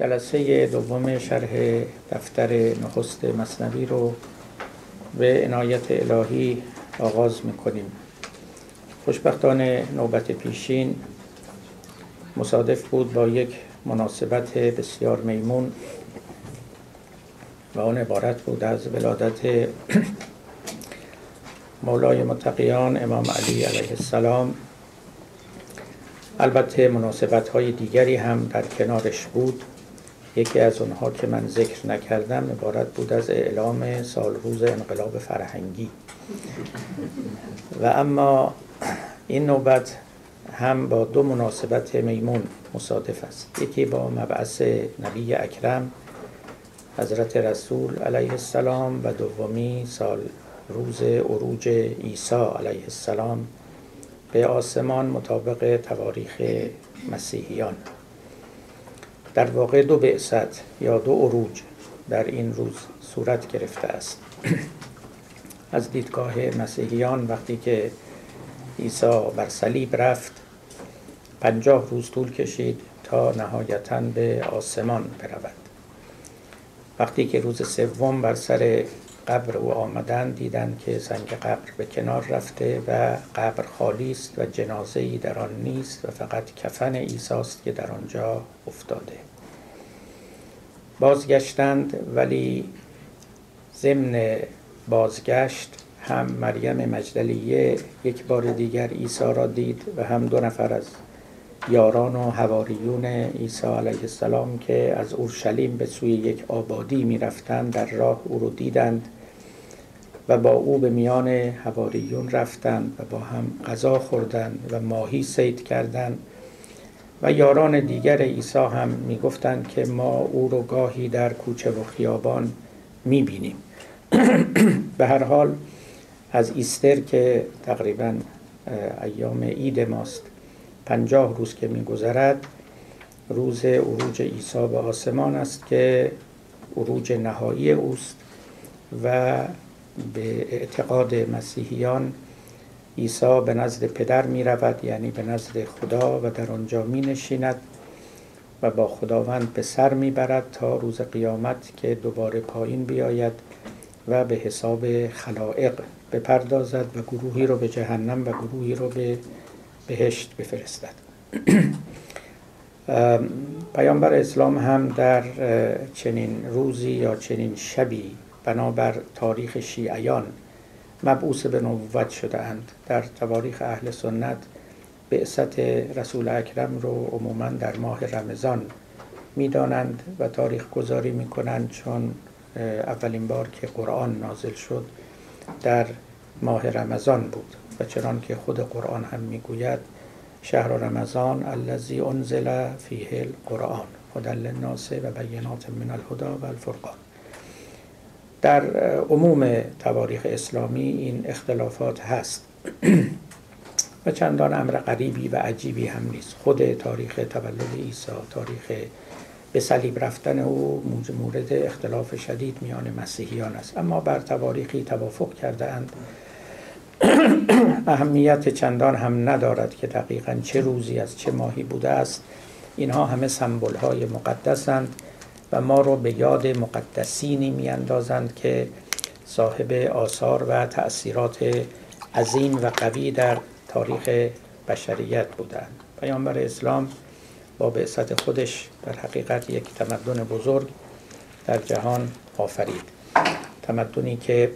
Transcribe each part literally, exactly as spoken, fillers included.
جلسه دوم شرح دفتر نخست مثنوی رو به عنایت الهی آغاز میکنیم. خوشبختانه نوبت پیشین مصادف بود با یک مناسبت بسیار میمون و آن عبارت بود از ولادت مولای متقیان امام علی علیه السلام. البته مناسبت‌های دیگری هم در کنارش بود. یکی از اونها که من ذکر نکردم عبارت بود از اعلام سالروز انقلاب فرهنگی. و اما این نوبت هم با دو مناسبت میمون مصادف است. یکی با مبعث نبی اکرم حضرت رسول علیه السلام و دومی سال روز عروج عیسی علیه السلام به آسمان مطابق تواریخ مسیحیان. در واقع دو بعثت یا دو عروج در این روز صورت گرفته است. از دیدگاه مسیحیان وقتی که عیسی بر صلیب رفت پنجاه روز طول کشید تا نهایتاً به آسمان برود. وقتی که روز سوم بر سر قبر او آمدند دیدند که سنگ قبر به کنار رفته و قبر خالی است و جنازه‌ای در آن نیست و فقط کفن عیسی است که در آنجا افتاده. بازگشتند، ولی ضمن بازگشت هم مریم مجدلیه یک بار دیگر عیسی را دید و هم دو نفر از یاران و حواریون عیسی علیه السلام که از اورشلیم به سوی یک آبادی می رفتند در راه او را دیدند و با او به میان حواریون رفتند و با هم غذا خوردند و ماهی صید کردند. و یاران دیگر عیسی هم می گفتند که ما او رو گاهی در کوچه و خیابان می بینیم. به هر حال از ایستر که تقریبا ایام عید ماست پنجاه روز که می‌گذرد، روز عروج عیسی به آسمان است که عروج نهایی اوست و به اعتقاد مسیحیان عیسی به نزد پدر می رود، یعنی به نزد خدا، و در آنجا می نشیند و با خداوند به سر می برد تا روز قیامت که دوباره پایین بیاید و به حساب خلائق بپردازد و گروهی رو به جهنم و گروهی رو به بهشت بفرستد. پیامبر اسلام هم در چنین روزی یا چنین شبی بنابر تاریخ شیعیان مبعوث به نبوت شده اند. در تواریخ اهل سنت بعثت رسول اکرم رو عموما در ماه رمضان می دانند و تاریخ گذاری می کنند، چون اولین بار که قرآن نازل شد در ماه رمضان بود و چنان که خود قرآن هم میگوید شهر رمضان الذی انزل فیه القرآن هدی للناس و بینات من الهدی و الفرقان. در عموم تواریخ اسلامی این اختلافات هست و چندان امر غریبی و عجیبی هم نیست. خود تاریخ تولد عیسی، تاریخ به صلیب رفتن او مورد اختلاف شدید میان مسیحیان است، اما بر تواریخی توافق کرده اند. اهمیت چندان هم ندارد که دقیقاً چه روزی از چه ماهی بوده است. اینها همه سمبول‌های مقدسند و ما رو به یاد مقدسینی می‌اندازند که صاحب آثار و تأثیرات عظیم و قوی در تاریخ بشریت بودند. پیامبر اسلام با بعثت خودش در حقیقت یک تمدن بزرگ در جهان آفرید، تمدنی که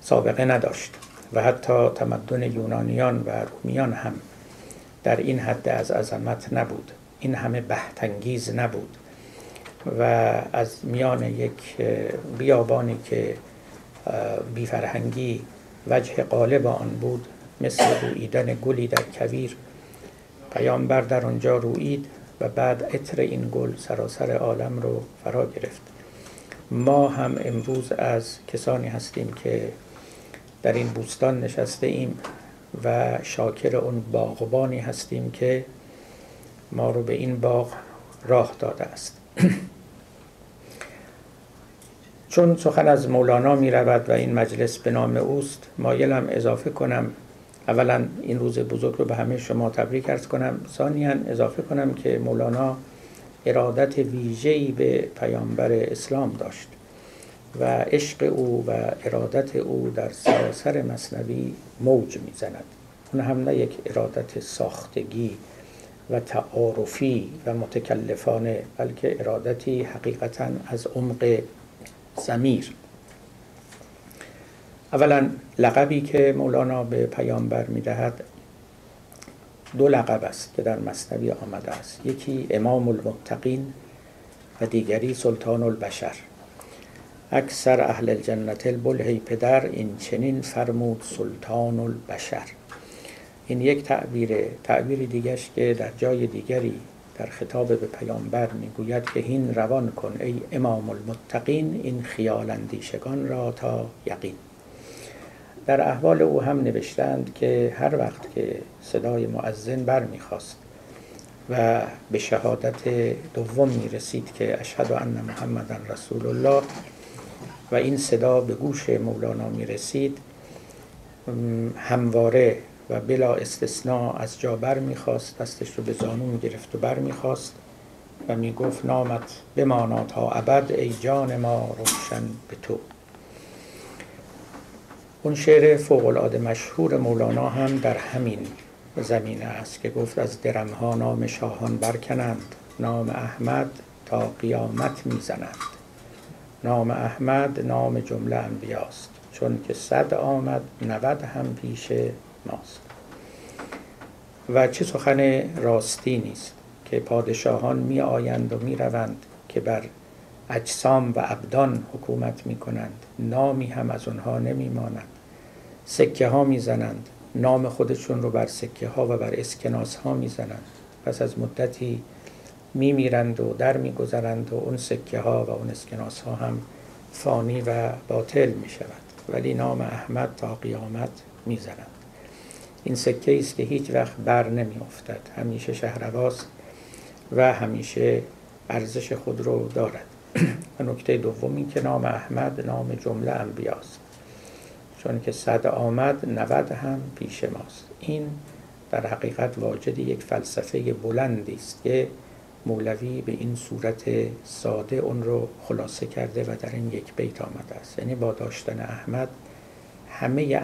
سابقه نداشت و حتی تمدن یونانیان و رومیان هم در این حد از عظمت نبود، این همه بهت‌انگیز نبود و از میان یک بیابانی که بیفرهنگی وجه غالب آن بود مثل روییدن گلی در کویر، پیامبر در آنجا رویید و بعد عطر این گل سراسر عالم رو فرا گرفت. ما هم امروز از کسانی هستیم که در این بوستان نشسته ایم و شاکر اون باغبانی هستیم که ما رو به این باغ راه داده است. چون سخن از مولانا می رود و این مجلس به نام اوست، مایلم اضافه کنم. اولا این روز بزرگ رو به همه شما تبریک عرض کنم، ثانیا اضافه کنم که مولانا ارادت ویژه‌ای به پیامبر اسلام داشت و عشق او و ارادت او در سراسر مثنوی موج می‌زند. اون هم نه یک ارادت ساختگی و تعارفی و متکلفانه، بلکه ارادتی حقیقتاً از عمق ضمیر. اولا لقبی که مولانا به پیامبر می‌دهد دو لقب است که در مثنوی آمده است، یکی امام المتقین و دیگری سلطان البشر. اکثر اهل الجنت البلهی پدر این چنین فرمود سلطان البشر. این یک تعبیر. تعبیر دیگرش که در جای دیگری در خطاب به پیامبر میگوید که هین روان کن ای امام المتقین این خیال اندیشگان را تا یقین. در احوال او هم نوشتند که هر وقت که صدای مؤذن بر میخواست و به شهادت دوم میرسید که اشهد ان محمدًا رسول الله و این صدا به گوش مولانا میرسید، همواره و بلا استثناء از جا بر میخواست، دستش رو به زانو میگرفت و بر میخواست و میگفت نامت بمانا تا ابد ای جان ما روشن به تو. اون شعر فوق‌العاده مشهور مولانا هم در همین زمینه است که گفت از درمها نام شاهان برکنند، نام احمد تا قیامت میزنند. نام احمد نام جمله انبیاست، چون که صد آمد نود هم پیش ماست. و چه سخن راستی نیست که پادشاهان می آیند و می روند که بر اجسام و ابدان حکومت می کنند، نامی هم از اونها نمی ماند. سکه ها می زنند، نام خودشون رو بر سکه ها و بر اسکناس ها می زنند. پس از مدتی می میرند و در می گذرند و اون سکه ها و اون اسکناس ها هم فانی و باطل می شود، ولی نام احمد تا قیامت می زنند. این سکه ایست که هیچ وقت بر نمی افتد، همیشه شهرواست و همیشه ارزش خود رو دارد. و نکته دومی که نام احمد نام جمله انبیاست، چون که صد آمد نود هم پیش ماست. این در حقیقت واجد یک فلسفه بلندی است که مولوی به این صورت ساده اون رو خلاصه کرده و در این یک بیت آمده است. یعنی با داشتن احمد همه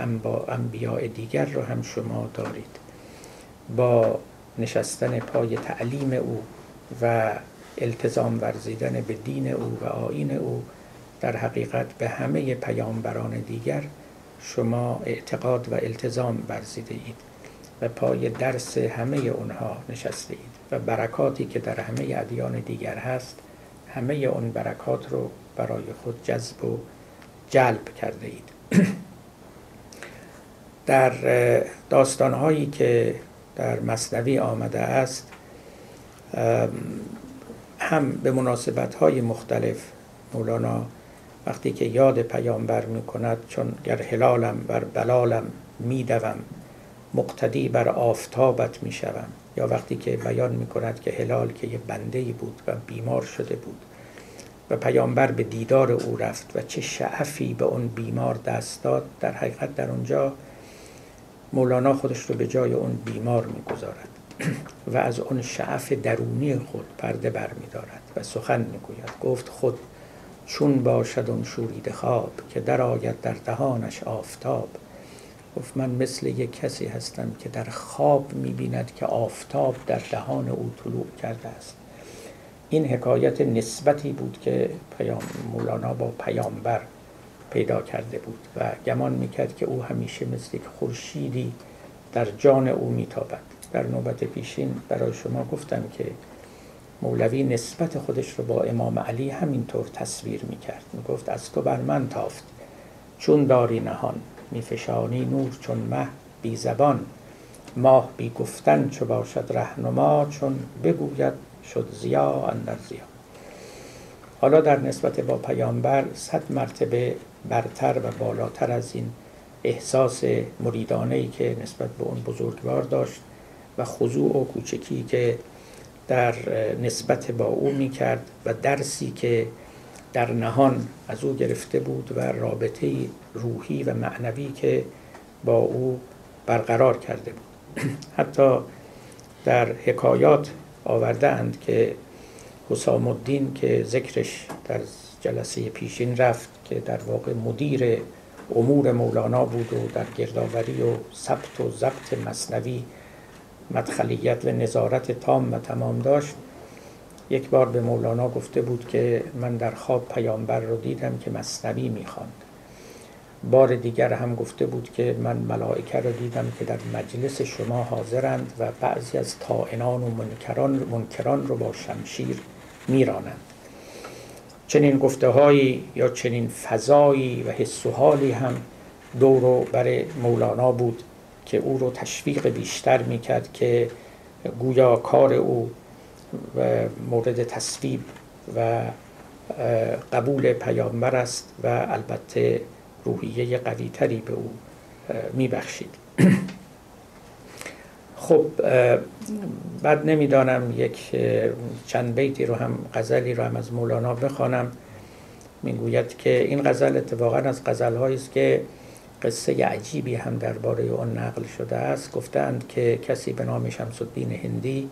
انبیاء دیگر رو هم شما دارید. با نشستن پای تعلیم او و التزام ورزیدن به دین او و آیین او در حقیقت به همه پیامبران دیگر شما اعتقاد و التزام ورزیده اید و پای درس همه اونها نشسته اید و برکاتی که در همه ادیان دیگر هست همه اون برکات رو برای خود جذب و جلب کرده اید. در داستانهایی که در مثنوی آمده است هم به مناسبت‌های مختلف مولانا وقتی که یاد پیامبر می‌کند چون گر هلالم بر بلالم می‌دوم مقتدی بر آفتابت می‌شوم، یا وقتی که بیان می‌کند که هلال که یه بنده‌ای بود و بیمار شده بود و پیامبر به دیدار او رفت و چه شعفی به اون بیمار دست داد، در حقیقت در اونجا مولانا خودش رو به جای اون بیمار می‌گذارد و از اون شعف درونی خود پرده بر می دارد و سخن می گوید. گفت خود چون باشد اون شورید خواب که در آید در دهانش آفتاب. گفت من مثل یک کسی هستم که در خواب می بیند که آفتاب در دهان او طلوع کرده است. این حکایت نسبتی بود که پیام مولانا با پیامبر پیدا کرده بود و گمان می کرد که او همیشه مثل یک خورشیدی در جان او می تابد. در نوبت پیشین برای شما گفتم که مولوی نسبت خودش رو با امام علی همینطور تصویر میکرد. میگفت از تو بر من تافت چون داری نهان، میفشانی نور چون مه بی زبان، ماه بی گفتن چو باشد رهنما، چون بگوید شد ضیا اندر ضیا. حالا در نسبت با پیامبر صد مرتبه برتر و بالاتر از این احساس مریدانه‌ای که نسبت به اون بزرگوار داشت و خضوع و کوچکی که در نسبت با او میکرد و درسی که در نهان از او گرفته بود و رابطه روحی و معنوی که با او برقرار کرده بود. حتی در حکایات آورده اند که حسام الدین که ذکرش در جلسه پیشین رفت، که در واقع مدیر امور مولانا بود و در گردآوری و ثبت و ضبط مثنوی مدخلیت و نظارت تام و تمام داشت، یک بار به مولانا گفته بود که من در خواب پیامبر رو دیدم که مثنوی میخواند. بار دیگر هم گفته بود که من ملائکه رو دیدم که در مجلس شما حاضرند و بعضی از طائنان و منکران, منکران رو با شمشیر میرانند. چنین گفته هایی یا چنین فضایی و حس و حالی هم دور و بر مولانا بود که او رو تشویق بیشتر میکرد که گویا کار او و مورد تصویب و قبول پیامبر است و البته روحیه قوی تری به او میبخشید. خب بعد نمیدانم یک چند بیتی رو هم غزلی رو هم از مولانا بخوانم. میگوید که این غزل اتفاقا از غزل‌هایی است که قصه عجیبی هم درباره اون نقل شده است. گفتند که کسی به نام شمس الدین هندی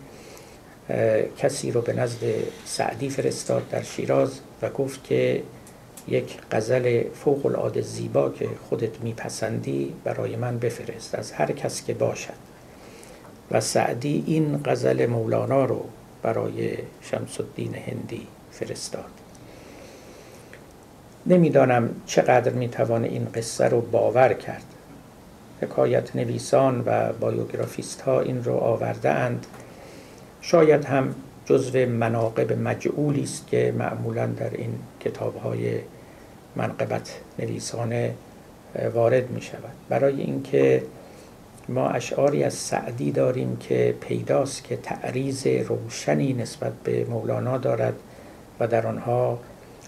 کسی رو به نزد سعدی فرستاد در شیراز و گفت که یک غزل فوق العاده زیبا که خودت میپسندی برای من بفرست از هر کس که باشد، و سعدی این غزل مولانا رو برای شمس الدین هندی فرستاد. نمیدانم چقدر میتوان این قصه رو باور کرد. حکایت نویسان و بایوگرافیست ها این رو آورده اند. شاید هم جزو مناقب مجعولی است که معمولا در این کتاب‌های منقبت نویسانه وارد می شود، برای اینکه ما اشعاری از سعدی داریم که پیداست که تعریض روشنی نسبت به مولانا دارد و در آنها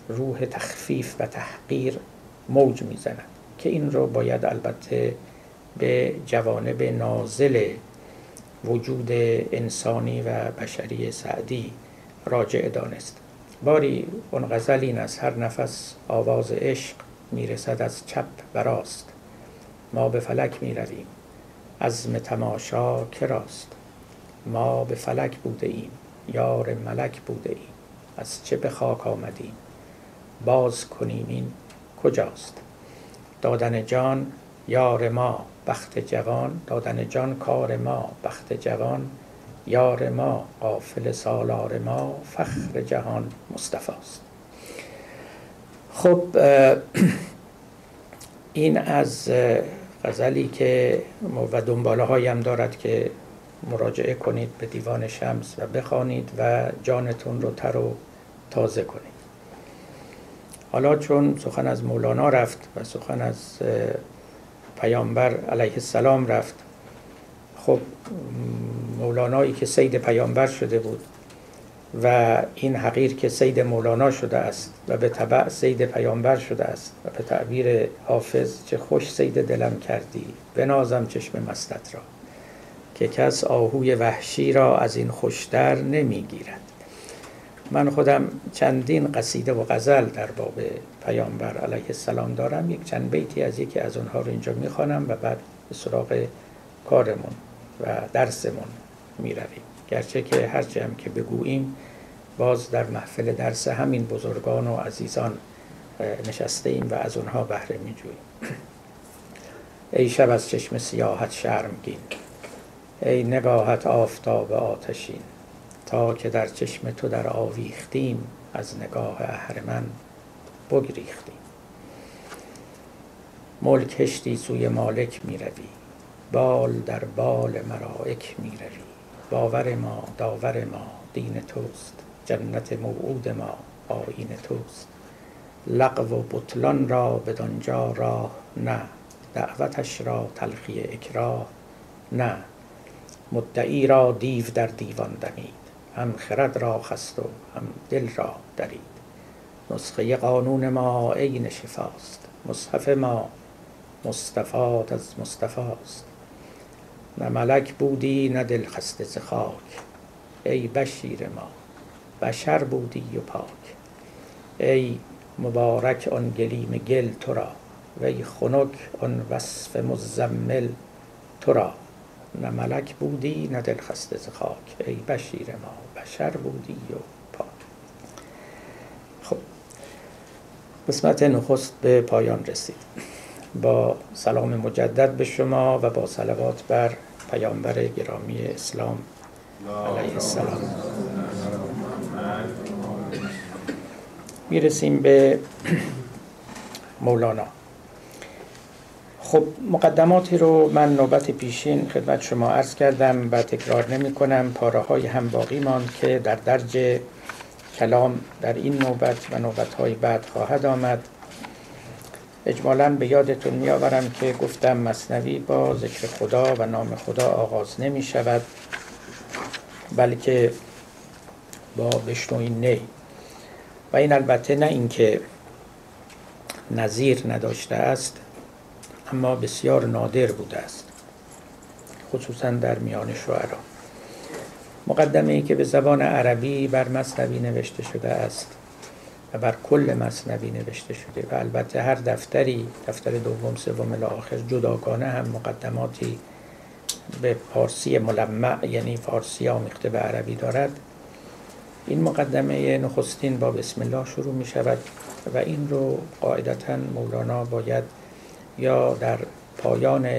روح تخفیف و تحقیر موج می زند، که این رو باید البته به جوانب نازل وجود انسانی و بشری سعدی راجع دانست. باری اون غزل این است: هر نفس آواز عشق میرسد از چپ و راست، ما به فلک میرویم عزم تماشا که راست، ما به فلک بوده ایم یار ملک بوده ایم، از چه به خاک آمدیم باز کنیم این کجاست، دادن جان یار ما بخت جوان، دادن جان کار ما بخت جوان، یار ما قافل سالار ما فخر جهان مصطفی است. خب این از غزلی که و دنباله هایی هم دارد که مراجعه کنید به دیوان شمس و بخوانید و جانتون رو تر و تازه کنید. حالا چون سخن از مولانا رفت و سخن از پیامبر علیه السلام رفت، خب مولانایی که سید پیامبر شده بود و این حقیر که سید مولانا شده است و به تبع سید پیامبر شده است و به تعبیر حافظ چه خوش سید دلم کردی بنازم چشم مستت را، که کس آهوی وحشی را از این خوشتر نمیگیرد. من خودم چندین قصیده و غزل در باب پیامبر علیه السلام دارم. یک چند بیتی از یکی از اونها رو اینجا میخوانم و بعد به سراغ کارمون و درسمون میرویم، گرچه که هرچه هم که بگوییم باز در محفل درس همین بزرگان و عزیزان نشسته ایم و از اونها بهره میجوییم. ای شب از چشم سیاحت شرمگین، ای نگاهت آفتاب آتشین، تا که در چشم تو در آویختیم از نگاه اهرمن بگریختیم. ملک هشتی سوی مالک می روی، بال در بال ملائک می روی، باور ما داور ما دین توست، جنت موعود ما آیین توست، لغو و بطلان را بدانجا راه نه، دعوتش را تلخی اکراه نه، مدعی را دیو در دیوان دمید، هم خرد را خست و هم دل را درید، نسخه قانون ما عین شفاست، مصحف ما مصطفات از مصطفاست، نه ملک بودی نه دل خسته ز خاک، ای بشیر ما بشر بودی و پاک، ای مبارک آن گلیم گل تو را، وی خنک آن وصف مزمل تو را، نه ملک بودی نه دل خسته ز خاک، ای بشیر ما بشر بودی و پاک. قسمت نخست به پایان رسید. با سلام مجدد به شما و با صلوات بر پیامبر گرامی اسلام علیه السلام میرسیم به مولانا. خب مقدماتی رو من نوبت پیشین خدمت شما عرض کردم و تکرار نمی کنم. پاره های هم باقی ماند که در درج کلام در این نوبت و نوبت های بعد خواهد آمد. اجمالاً به یادتون می آورم که گفتم مثنوی با ذکر خدا و نام خدا آغاز نمی شود، بلکه با بشنوین نی. و این البته نه اینکه نظیر نداشته است، اما بسیار نادر بوده است، خصوصا در میان شعرا. مقدمه ای که به زبان عربی بر مثنوی نوشته شده است و بر کل مثنوی نوشته شده، و البته هر دفتری، دفتر دوم سوم الی آخر، جداگانه هم مقدماتی به فارسی ملمع یعنی فارسی آمیخته به عربی دارد. این مقدمه نخستین با بسم الله شروع می شود و این رو قاعدتا مولانا باید یا در پایان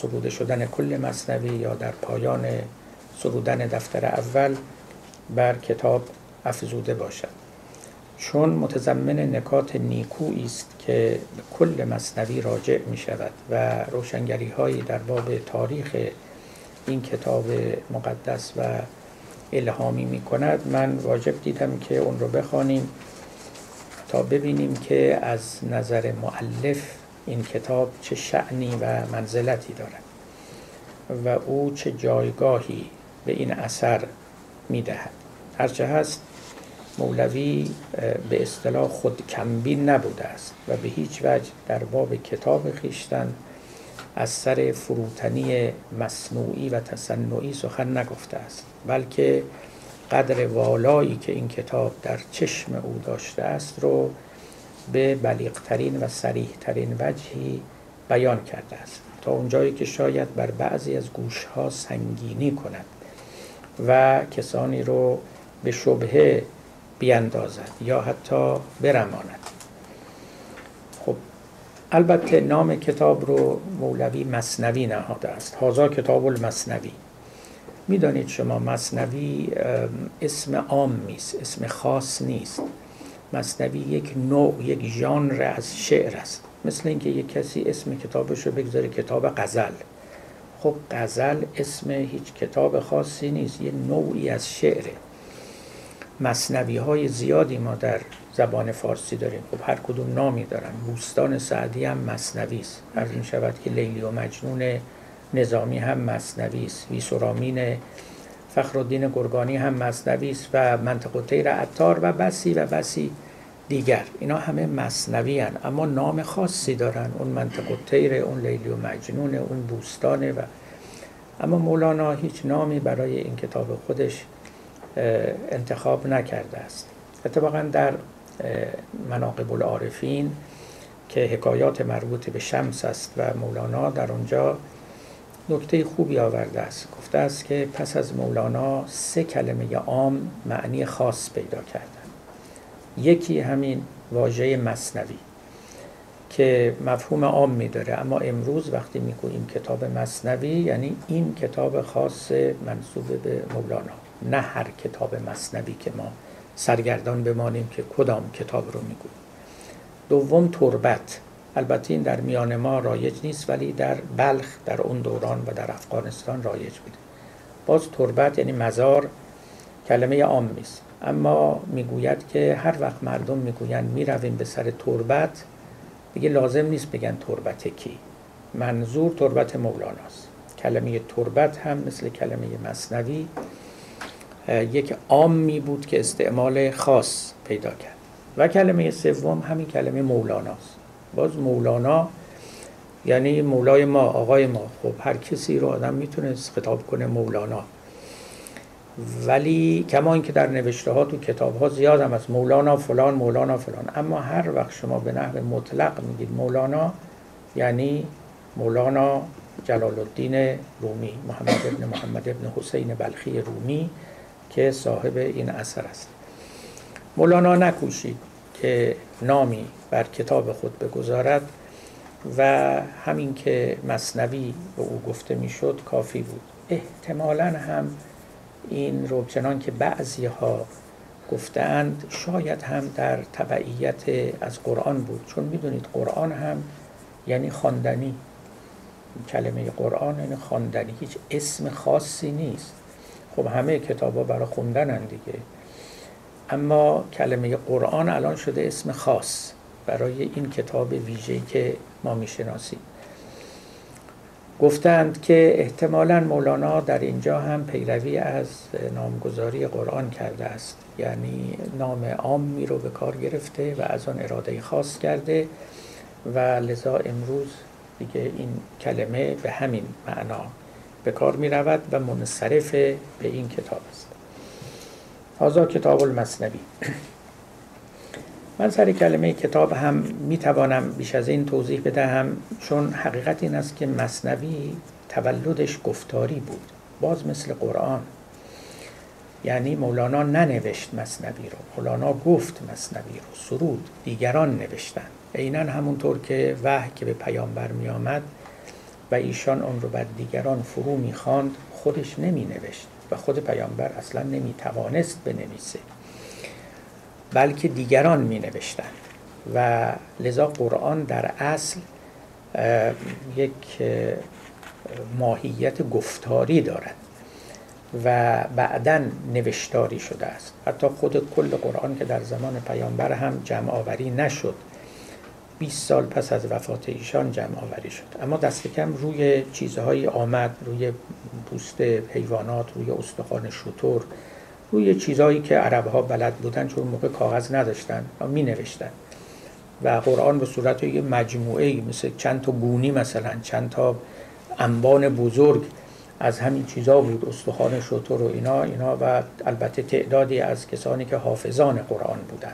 سروده شدن کل مثنوی یا در پایان سرودن دفتر اول بر کتاب افزوده باشد، چون متضمن نکات نیکویی است که کل مثنوی راجع می شود و روشنگری هایی در باب تاریخ این کتاب مقدس و الهامی می کند. من واجب دیدم که اون رو بخوانیم تا ببینیم که از نظر مؤلف این کتاب چه شأنی و منزلتی دارد و او چه جایگاهی به این اثر می دهد. هرچه هست مولوی به اصطلاح خود کمبین نبوده است و به هیچ وجه در باب کتاب خیشتن از سر فروتنی مصنوعی و تصنعی سخن نگفته است، بلکه قدر والایی که این کتاب در چشم او داشته است رو به بلیغترین و صریحترین وجهی بیان کرده است، تا اونجایی که شاید بر بعضی از گوشها سنگینی کند و کسانی رو به شبهه بیندازد یا حتی برماند. خب البته نام کتاب رو مولوی مثنوی نهاده است، هذا کتاب المثنوی. میدانید شما مثنوی اسم عامی است، اسم خاص نیست. مثنوی یک نوع، یک ژانر از شعر است. مثل اینکه یک کسی اسم کتابش رو بگذاره کتاب غزل. خب غزل اسم هیچ کتاب خاصی نیست، یه نوعی از شعره. مثنوی های زیادی ما در زبان فارسی داریم، خب هر کدوم نامی دارن. بوستان سعدی هم مثنوی است، عرض می شود که لیلی و مجنون نظامی هم مثنوی است، ویسورامین فخرالدین گرگانی هم مثنوی است و منطق الطیر عطار و بسی و بسی دیگر. اینا همه مثنوی هستند، اما نام خاصی دارن. اون منطق الطیر، اون لیلی و مجنون، اون بوستانه. و اما مولانا هیچ نامی برای این کتاب خودش انتخاب نکرده است. اتفاقا در مناقب العارفین که حکایات مربوط به شمس است و مولانا در اونجا نکته خوبی آورده است، گفته است که پس از مولانا سه کلمه عام معنی خاص پیدا کردند. یکی همین واژه مثنوی که مفهوم عام می داره، اما امروز وقتی می گوییم کتاب مثنوی یعنی این کتاب خاص منسوب به مولانا، نه هر کتاب مثنوی که ما سرگردان بمانیم که کدام کتاب رو می گوییم. دوم تربت، البته این در میان ما رایج نیست ولی در بلخ در اون دوران و در افغانستان رایج بوده. باز تربت یعنی مزار، کلمه عام نیست، اما میگوید که هر وقت مردم میگویند میرویم به سر تربت، دیگه لازم نیست بگن تربت کی، منظور تربت مولاناست. کلمه تربت هم مثل کلمه مثنوی یک عامی بود که استعمال خاص پیدا کرد. و کلمه سوم همین کلمه مولاناست. باز مولانا یعنی مولای ما، آقای ما. خب هر کسی رو آدم میتونست خطاب کنه مولانا، ولی کما اینکه در نوشته ها تو کتاب ها زیاد هم از مولانا فلان، مولانا فلان، اما هر وقت شما به نحو مطلق میگید مولانا یعنی مولانا جلال الدین رومی، محمد ابن محمد ابن حسین بلخی رومی که صاحب این اثر است. مولانا نکوشید که نامی بر کتاب خود بگذارد و همین که مثنوی به او گفته میشد کافی بود. احتمالاً هم این رو چنان که بعضی ها گفتند شاید هم در تبعیت از قرآن بود، چون میدونید قرآن هم یعنی خواندنی، کلمه قرآن یعنی خواندنی، هیچ اسم خاصی نیست. خب همه کتابا برای خوندنن دیگه، اما کلمه قرآن الان شده اسم خاص برای این کتاب ویژه‌ای که ما میشناسیم. گفتند که احتمالاً مولانا در اینجا هم پیروی از نامگذاری قرآن کرده است، یعنی نام عامی رو به کار گرفته و از آن اراده خاص کرده و لذا امروز دیگه این کلمه به همین معنا به کار می رود و منصرف به این کتاب است. هذا کتاب المثنوی. من سر کلمه کتاب هم می توانم بیش از این توضیح بدهم، چون حقیقت این است که مثنوی تولدش گفتاری بود، باز مثل قرآن. یعنی مولانا ننوشت مثنوی رو، مولانا گفت مثنوی رو، سرود دیگران نوشتند، عیناً همونطور که وحی که به پیامبر می آمد و ایشان اون رو بر دیگران فرو می خواند، خودش نمی نوشت و خود پیامبر اصلا نمی توانست بنویسه، بلکه دیگران می نوشتن و لذا قرآن در اصل یک ماهیت گفتاری دارد و بعداً نوشتاری شده است. حتی خود کل قرآن که در زمان پیامبر هم جمع‌آوری نشد، بیست سال پس از وفات ایشان جمع‌آوری شد، اما دست کم روی چیزهایی آمد، روی پوست حیوانات، روی استخوان شتر، روی چیزهایی که عرب‌ها بلد بودن، چون موقع کاغذ نداشتن و می نوشتن و قرآن به صورت یک مجموعه مثل چند تا گونی، مثلا چند تا انبان بزرگ از همین چیزها بود، استخوان شتر و اینا اینا و البته تعدادی از کسانی که حافظان قرآن بودن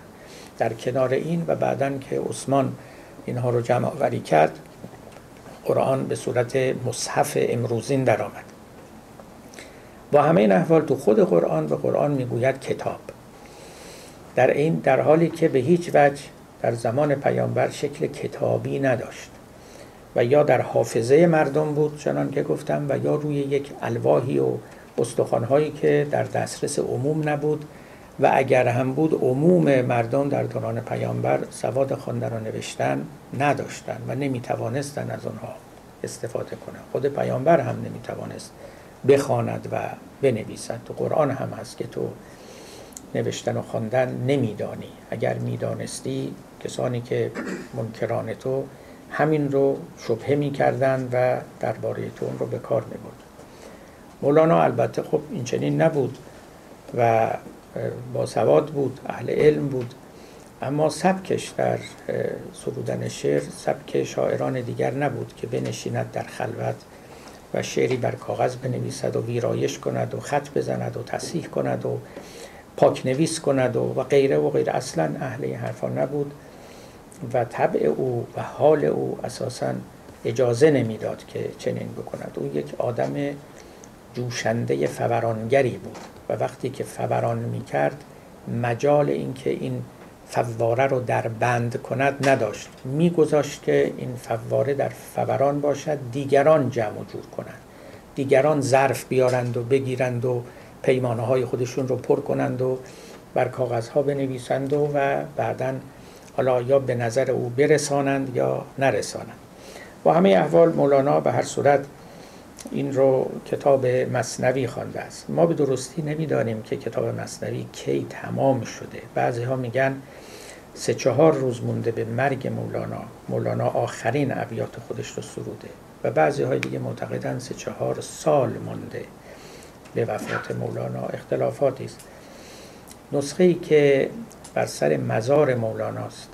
در کنار این. و بعدن که عثمان اینها رو جمع آوری کرد، قرآن به صورت مصحف امروزین در آمد. با همه این احوال تو خود قرآن به قرآن میگوید کتاب، در این در حالی که به هیچ وجه در زمان پیامبر شکل کتابی نداشت و یا در حافظه مردم بود چنان که گفتم و یا روی یک الواحی و استخوان‌هایی که در دسترس عموم نبود و اگر هم بود عموم مردم در دوران پیامبر سواد خواندن و نوشتن نداشتند و نمیتوانستند از آنها استفاده کنند. خود پیامبر هم نمیتوانست بخواند و بنویسد. تو قرآن هم هست که تو نوشتن و خواندن نمیدانی، اگر میدانستی کسانی که منکران تو همین رو شبهه میکردن و درباره تو اون رو به کار میبرد. مولانا البته خب این چنین نبود و با سواد بود، اهل علم بود، اما سبکش در سرودن شعر سبک شاعران دیگر نبود که بنشیند در خلوت و شعری بر کاغذ بنویسد و ویرایش کند و خط بزند و تصحیح کند و پاک نویس کند و, و غیره و غیره. اصلا اهل این حرفا نبود و طبع او و حال او اساسا اجازه نمیداد که چنین بکند. او یک آدم جوشنده فورانگری بود و وقتی که فوران میکرد مجال این که این فواره رو در بند کند نداشت، میگذاشت که این فواره در فوران باشد، دیگران جمع و جور کنند، دیگران ظرف بیارند و بگیرند و پیمانه های خودشون رو پر کنند و بر کاغذ ها بنویسند و, و بعداً حالا یا به نظر او برسانند یا نرسانند. با همه احوال مولانا به هر صورت این رو کتاب مثنوی خوانده است. ما به درستی نمیدانیم که کتاب مثنوی کی تمام شده. بعضی ها میگن سه چهار روز مونده به مرگ مولانا، مولانا آخرین ابیات خودش رو سروده و بعضی های دیگه معتقدن سه چهار سال مونده به وفات مولانا. اختلافاتی است. نسخه ای که بر سر مزار مولاناست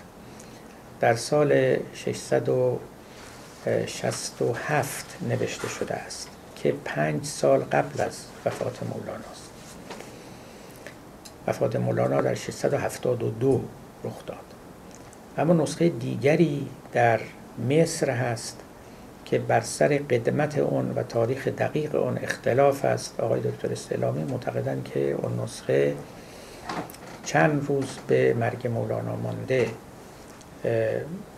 در سال ششصد و شصت و هفت نوشته شده است که پنج سال قبل از وفات مولانا است. وفات مولانا در ششصد و هفتاد و دو رخ داد. اما نسخه دیگری در مصر هست که بر سر قدمت اون و تاریخ دقیق اون اختلاف است. آقای دکتر استعلامی معتقدند که اون نسخه چند روز به مرگ مولانا مانده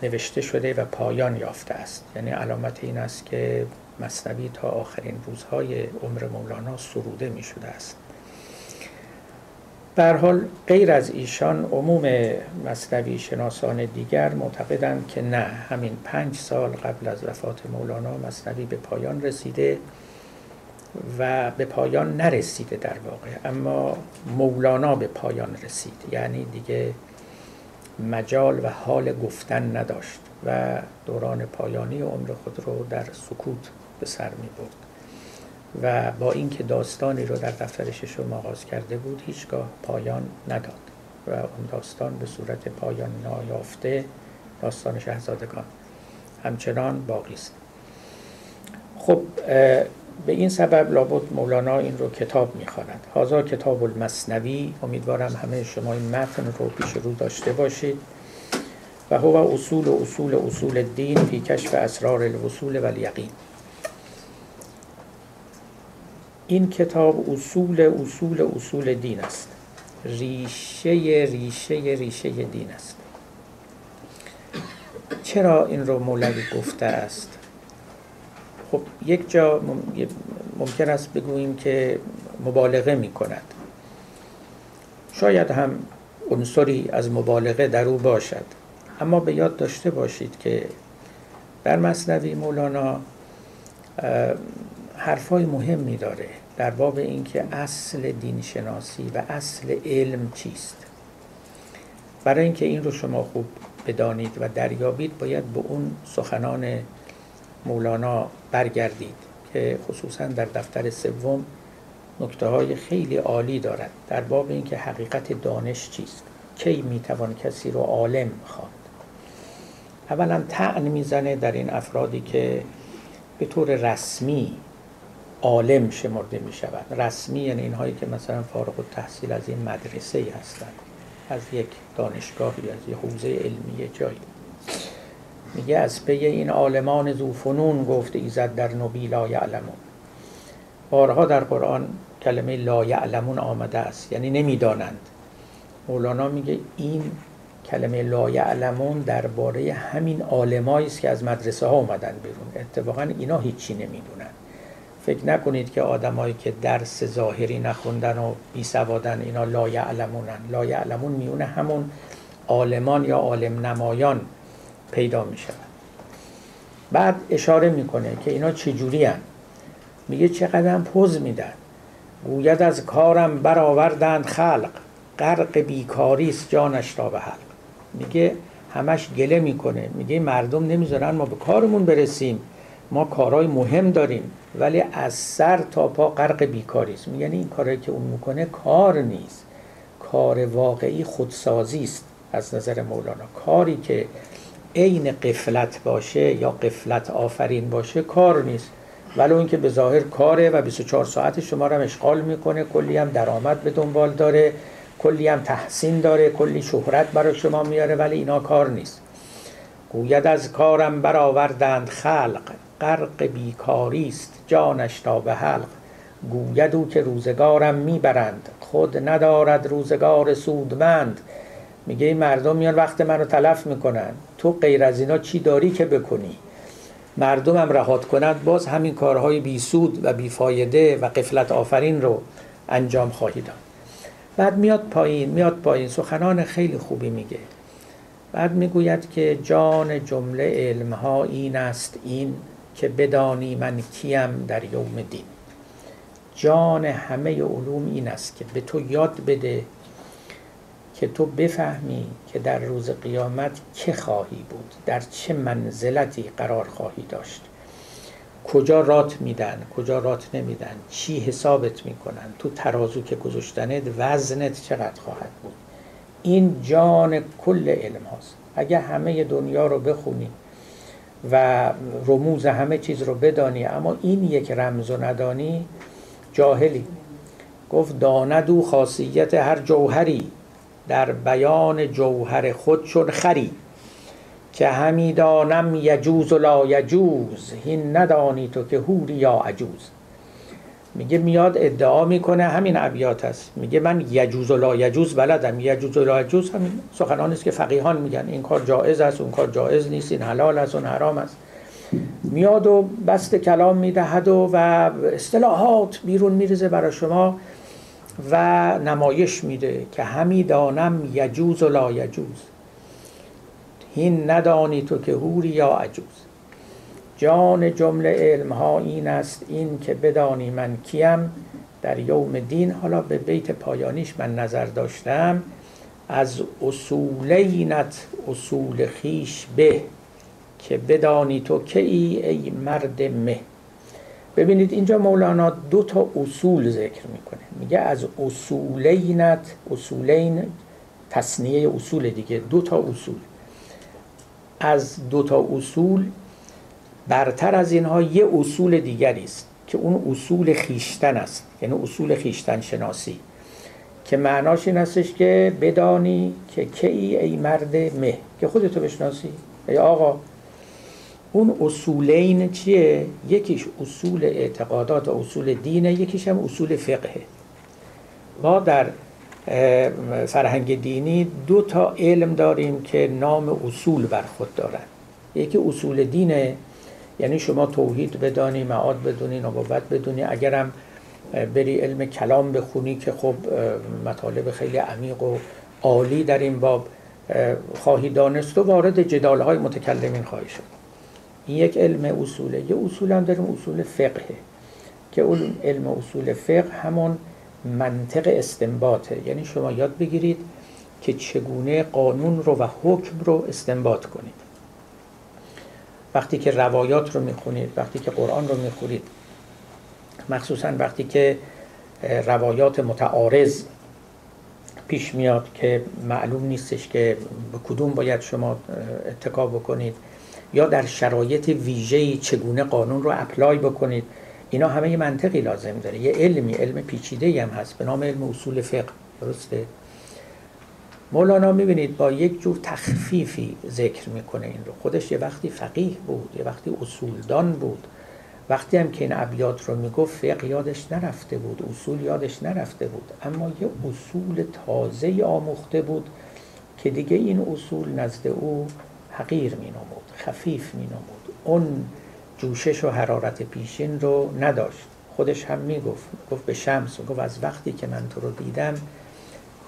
نوشته شده و پایان یافته است. یعنی علامت این است که مثنوی تا آخرین روزهای عمر مولانا سروده می شده است. به هر حال غیر از ایشان عموم مثنوی شناسان دیگر معتقدند که نه، همین پنج سال قبل از وفات مولانا مثنوی به پایان رسیده و به پایان نرسیده در واقع، اما مولانا به پایان رسید، یعنی دیگه مجال و حال گفتن نداشت و دوران پایانی عمر خود رو در سکوت به سر می برد و با اینکه داستانی رو در دفتر ششم آغاز کرده بود هیچگاه پایان نداد و اون داستان به صورت پایان نایافته، داستان شهزادگان، همچنان باقی است. خب به این سبب لابد مولانا این رو کتاب می‌خواند. هازا کتاب المثنوی. امیدوارم همه شما این متن رو پیش رو داشته باشید. و هو اصول و اصول و اصول دین فی کشف اسرار الوصول و الیقین. این کتاب اصول اصول اصول دین است، ریشه ریشه ریشه دین است. چرا این رو مولوی گفته است؟ خب یک جا ممکن است بگوییم که مبالغه می کند، شاید هم عنصری از مبالغه در او باشد، اما به یاد داشته باشید که در مثنوی مولانا حرفای مهمی داره در باب اینکه اصل دین شناسی و اصل علم چیست. برای اینکه این رو شما خوب بدانید و دریابید باید به اون سخنان مولانا برگردید که خصوصا در دفتر سوم نکته های خیلی عالی دارد در باب اینکه حقیقت دانش چیست، کی میتوان کسی رو عالم خواند. اولا طعن میزنه در این افرادی که به طور رسمی عالم شمرده می شود. رسمی یعنی اینهایی که مثلا فارغ التحصیل از این مدرسه ای هستند، از یک دانشگاهی، از یک حوزه علمی جایی. میگه از پی این عالمان ذوفنون گفت ایزد در نبی لا یعلمون. بارها در قرآن کلمه لا یعلمون آمده است، یعنی نمیدانند. مولانا میگه این کلمه لا یعلمون درباره همین عالمایی است که از مدرسه ها اومدن بیرون. اتفاقا اینا هیچی نمیدونن. فکر نکنید که آدمایی که درس ظاهری نخوندن و بیسوادن اینا لا یعلمونن. لا یعلمون میونه همون عالمان یا عالم نمایان پیدا می شود. بعد اشاره میکنه که اینا چجوری هستند. میگه چقدر پوز میدن. گوید از کارم برآوردند خلق، غرق بیکاریست جانش را به حلق. میگه همش گله میکنه، میگه مردم نمیذارن ما به کارمون برسیم، ما کارهای مهم داریم ولی از سر تا پا غرق بیکاریست. یعنی این کاری که اون میکنه کار نیست، کار واقعی خودسازی است. از نظر مولانا کاری که این قفلت باشه یا قفلت آفرین باشه کار نیست، ولو اینکه به ظاهر کاره و بیست و چهار ساعت شما رو اشغال میکنه، کلی هم درآمد به دنبال داره، کلی هم تحسین داره، کلی شهرت برای شما میاره، ولی اینا کار نیست. گوید از کارم برآوردند خلق، غرق بیکاریست جانش تا به حلق. گوید او که روزگارم میبرند، خود ندارد روزگار سودمند. میگه این مردم میان وقت من رو تلف میکنن، تو غیر از اینا چی داری که بکنی؟ مردم هم رهات کنند باز همین کارهای بیسود و بیفایده و قفلت آفرین رو انجام خواهی داد. بعد میاد پایین، میاد پایین سخنان خیلی خوبی میگه. بعد میگوید که جان جمله علمها این است این که بدانی من کیم در یوم دین. جان همه علوم این است که به تو یاد بده که تو بفهمی که در روز قیامت چه خواهی بود، در چه منزلتی قرار خواهی داشت، کجا رات میدن، کجا رات نمیدن، چی حسابت میکنن، تو ترازو که گذاشتنت وزنت چقدر خواهد بود. این جان کل علم هاست. اگه همه دنیا رو بخونی و رموز همه چیز رو بدانی اما این یک رمز رو ندانی، جاهلی. گفت داند او خاصیت هر جوهری، در بیان جوهر خود چون خری. که همی دانم یجوز و لا یجوز، هین ندانی تو که هوری یا عجوز. میگه میاد ادعا میکنه همین ابیات است، میگه من یجوز و لا یجوز بلدم. یجوز و لا یجوز همین سخنانی است که فقیهان میگن این کار جایز است، اون کار جایز نیست، این حلال است، اون حرام است. میاد و بست کلام میدهد و و اصطلاحات بیرون میریزه برای شما و نمایش میده که همی دانم یجوز و لا یجوز، این ندانی تو که هوری یا عجوز. جان جمله علم ها این است این که بدانی من کیم در یوم دین. حالا به بیت پایانیش من نظر داشتم، از اصولینت اصول خیش به که بدانی تو که ای ای مرد مه. ببینید اینجا مولانا دو تا اصول ذکر میکنه، میگه از اصولینت، اصولین تصنیه اصول دیگه، دو تا اصول، از دو تا اصول برتر از اینها یه اصول دیگری است که اون اصول خیشتن است، یعنی اصول خیشتن شناسی، که معناش این هستش که بدانی که که ای ای مرد مه، که خودتو بشناسی ای آقا. اون اصولین چیه؟ یکیش اصول اعتقادات و اصول دینه، یکیش هم اصول فقهه. ما در فرهنگ دینی دو تا علم داریم که نام اصول بر خود دارن، یکی اصول دینه، یعنی شما توحید بدانی، معاد بدونی، نبوت بدونی، اگرم بری علم کلام بخونی که خب مطالب خیلی عمیق و عالی در این باب خواهی دانست و وارد جدالهای متکلمین خواهی شد. این یک علم اصوله. یه اصول هم داریم اصول فقه، که اون علم اصول فقه همون منطق استنباطه، یعنی شما یاد بگیرید که چگونه قانون رو و حکم رو استنباط کنید. وقتی که روایات رو میخونید، وقتی که قرآن رو میخونید، مخصوصا وقتی که روایات متعارض پیش میاد که معلوم نیستش که به کدوم باید شما اتکا بکنید، یا در شرایط ویژه‌ای چگونه قانون رو اپلای بکنید، اینا همه یه منطقی لازم داره، یه علمی، علم پیچیده‌ای هم هست به نام علم اصول فقه. درسته؟ مولانا میبینید با یک جور تخفیفی ذکر میکنه این رو. خودش یه وقتی فقیه بود، یه وقتی اصولدان بود، وقتی هم که این ابیات رو میگفت فقه یادش نرفته بود، اصول یادش نرفته بود، اما یه اصول تازه آموخته بود که دیگه این اصول نزد او حقیر مینمود، خفیف مینمود، اون جوشش و حرارت پیشین رو نداشت. خودش هم میگفت، گفت به شمس، گفت از وقتی که من تو رو دیدم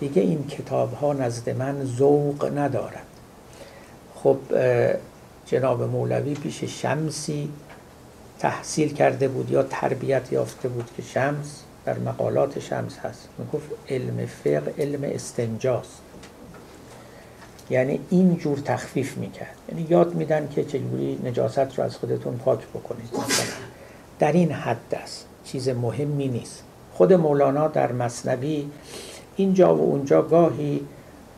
دیگه این کتاب ها نزد من ذوق ندارد. خب جناب مولوی پیش شمسی تحصیل کرده بود یا تربیت یافته بود که شمس، در مقالات شمس هست، میگفت علم فقه علم استنجاست، یعنی این جور تخفیف میکرد، یعنی یاد میدن که چجوری نجاست رو از خودتون پاک بکنید. در این حد است، چیز مهمی نیست. خود مولانا در مثنوی اینجا و اونجا گاهی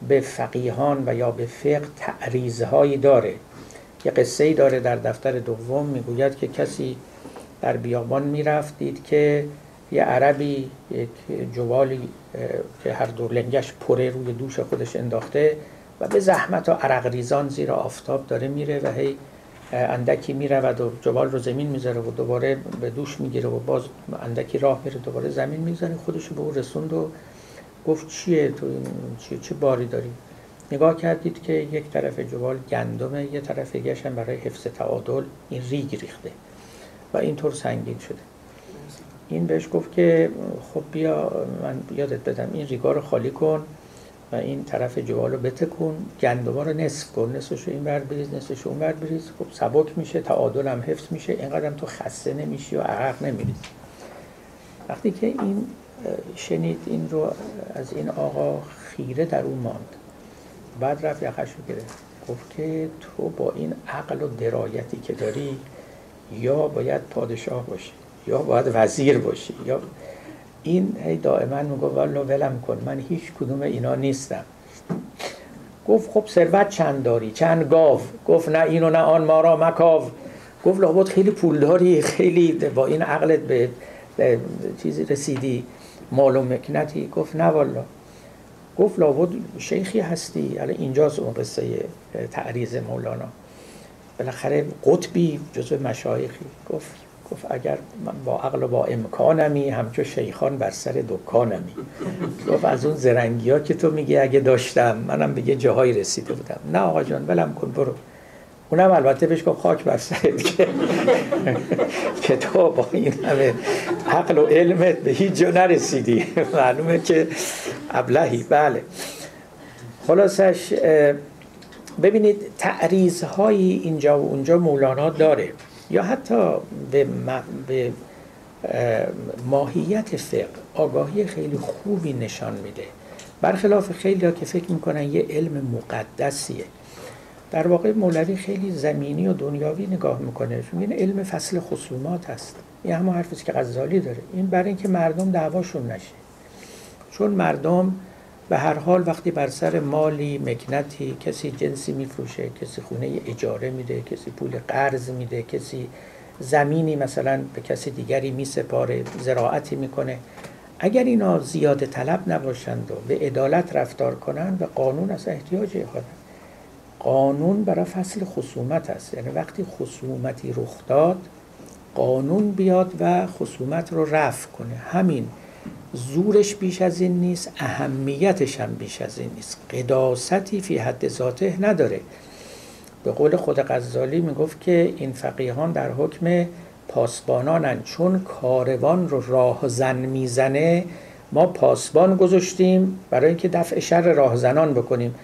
به فقیهان و یا به فقه تعریض‌هایی داره. یه قصه‌ای داره در دفتر دوم، میگوید که کسی در بیابان میرفت، دید که یه عربی یک جوالی که هر دو لنگش پره روی دوش خودش انداخته و به زحمت و عرق ریزان زیر آفتاب داره میره و هی اندکی میرود و جوال رو زمین میذاره و دوباره به دوش میگیره و باز اندکی راه میره دوباره زمین میذاره. خودشو به اون رسوند و گفت چیه تو چیه؟ چه باری داری؟ نگاه کردید که یک طرف جوال گندمه، یک طرف دیگه‌اش هم برای حفظ تعادل این ریگ ریخته و اینطور سنگین شده. این بهش گفت که خب بیا من یادت بدم این ریگا رو خالی کن و این طرف جوال رو بتکن، گندما رو نصف کن، نصفش رو این ور بریز، نصفش رو اون ور بریز، خب سبک میشه، تعادل هم حفظ میشه، اینقدرم تو خسته نمیشی و عرق نمیریزی. وقتی که این شنید این رو از این آقا، خیره در اون ماند. بعد رفت یخش رو گرفت، گفت که تو با این عقل و درایتی که داری یا باید پادشاه باشی یا باید وزیر باشی یا این هی دائما میگه والا ولم کن، من هیچ کدوم اینا نیستم. گفت خب ثروت چند داری؟ چند گاو؟ گفت نه اینو نه آن، ما را مکاو. گفت لابد خیلی پول داری، خیلی با این عقلت به چیزی رسیدی، مال و مکنتی. گفت نه والا. گفت لابد شیخی هستی. الان اینجاست اون قصه تعریض مولانا، بالاخره قطبی جزو مشایخی. گفت گفت اگر من با عقل و با امکانمی همچو شیخان بر سر دکانمی. گفت از اون زرنگی ها که تو میگی اگه داشتم منم به یه جاهایی رسیده بودم. نه آقا جان ولم کن برو. اونم البته بهش گفت خاک بر سرت که که تو با این همه عقل و علمت به هیچ جا نرسیدی. معلومه که ابلهی. بله خلاصش ببینید تعریض‌هایی اینجا و اونجا مولانا داره، یا حتی به, ما، به ماهیت فقه آگاهی خیلی خوبی نشان میده، برخلاف خیلی ها که فکر میکنن یه علم مقدسیه. در واقع مولوی خیلی زمینی و دنیاوی نگاه میکنه، چون این علم فصل خصومات هست. این همه حرفیست که غزالی داره، این برای اینکه مردم دعواشون نشه، چون مردم به هر حال وقتی بر سر مالی، مکنتی، کسی جنسی میفروشه، کسی خونه اجاره میده، کسی پول قرض میده، کسی زمینی مثلا به کسی دیگری میسپاره، زراعتی میکنه، اگر اینا زیاده طلب نباشند و به عدالت رفتار کنند به قانون اصلا احتیاجی خواهد. قانون برای فصل خصومت است، یعنی وقتی خصومتی رخ داد قانون بیاد و خصومت رو رفع کنه. همین زورش بیش از این نیست، اهمیتش هم بیش از این نیست، قداستی فی حد ذاته نداره. به قول خود غزالی میگفت که این فقیهان در حکم پاسبانانن، چون کاروان رو راهزن میزنه ما پاسبان گذاشتیم برای اینکه دفع شر راهزنان بکنیم.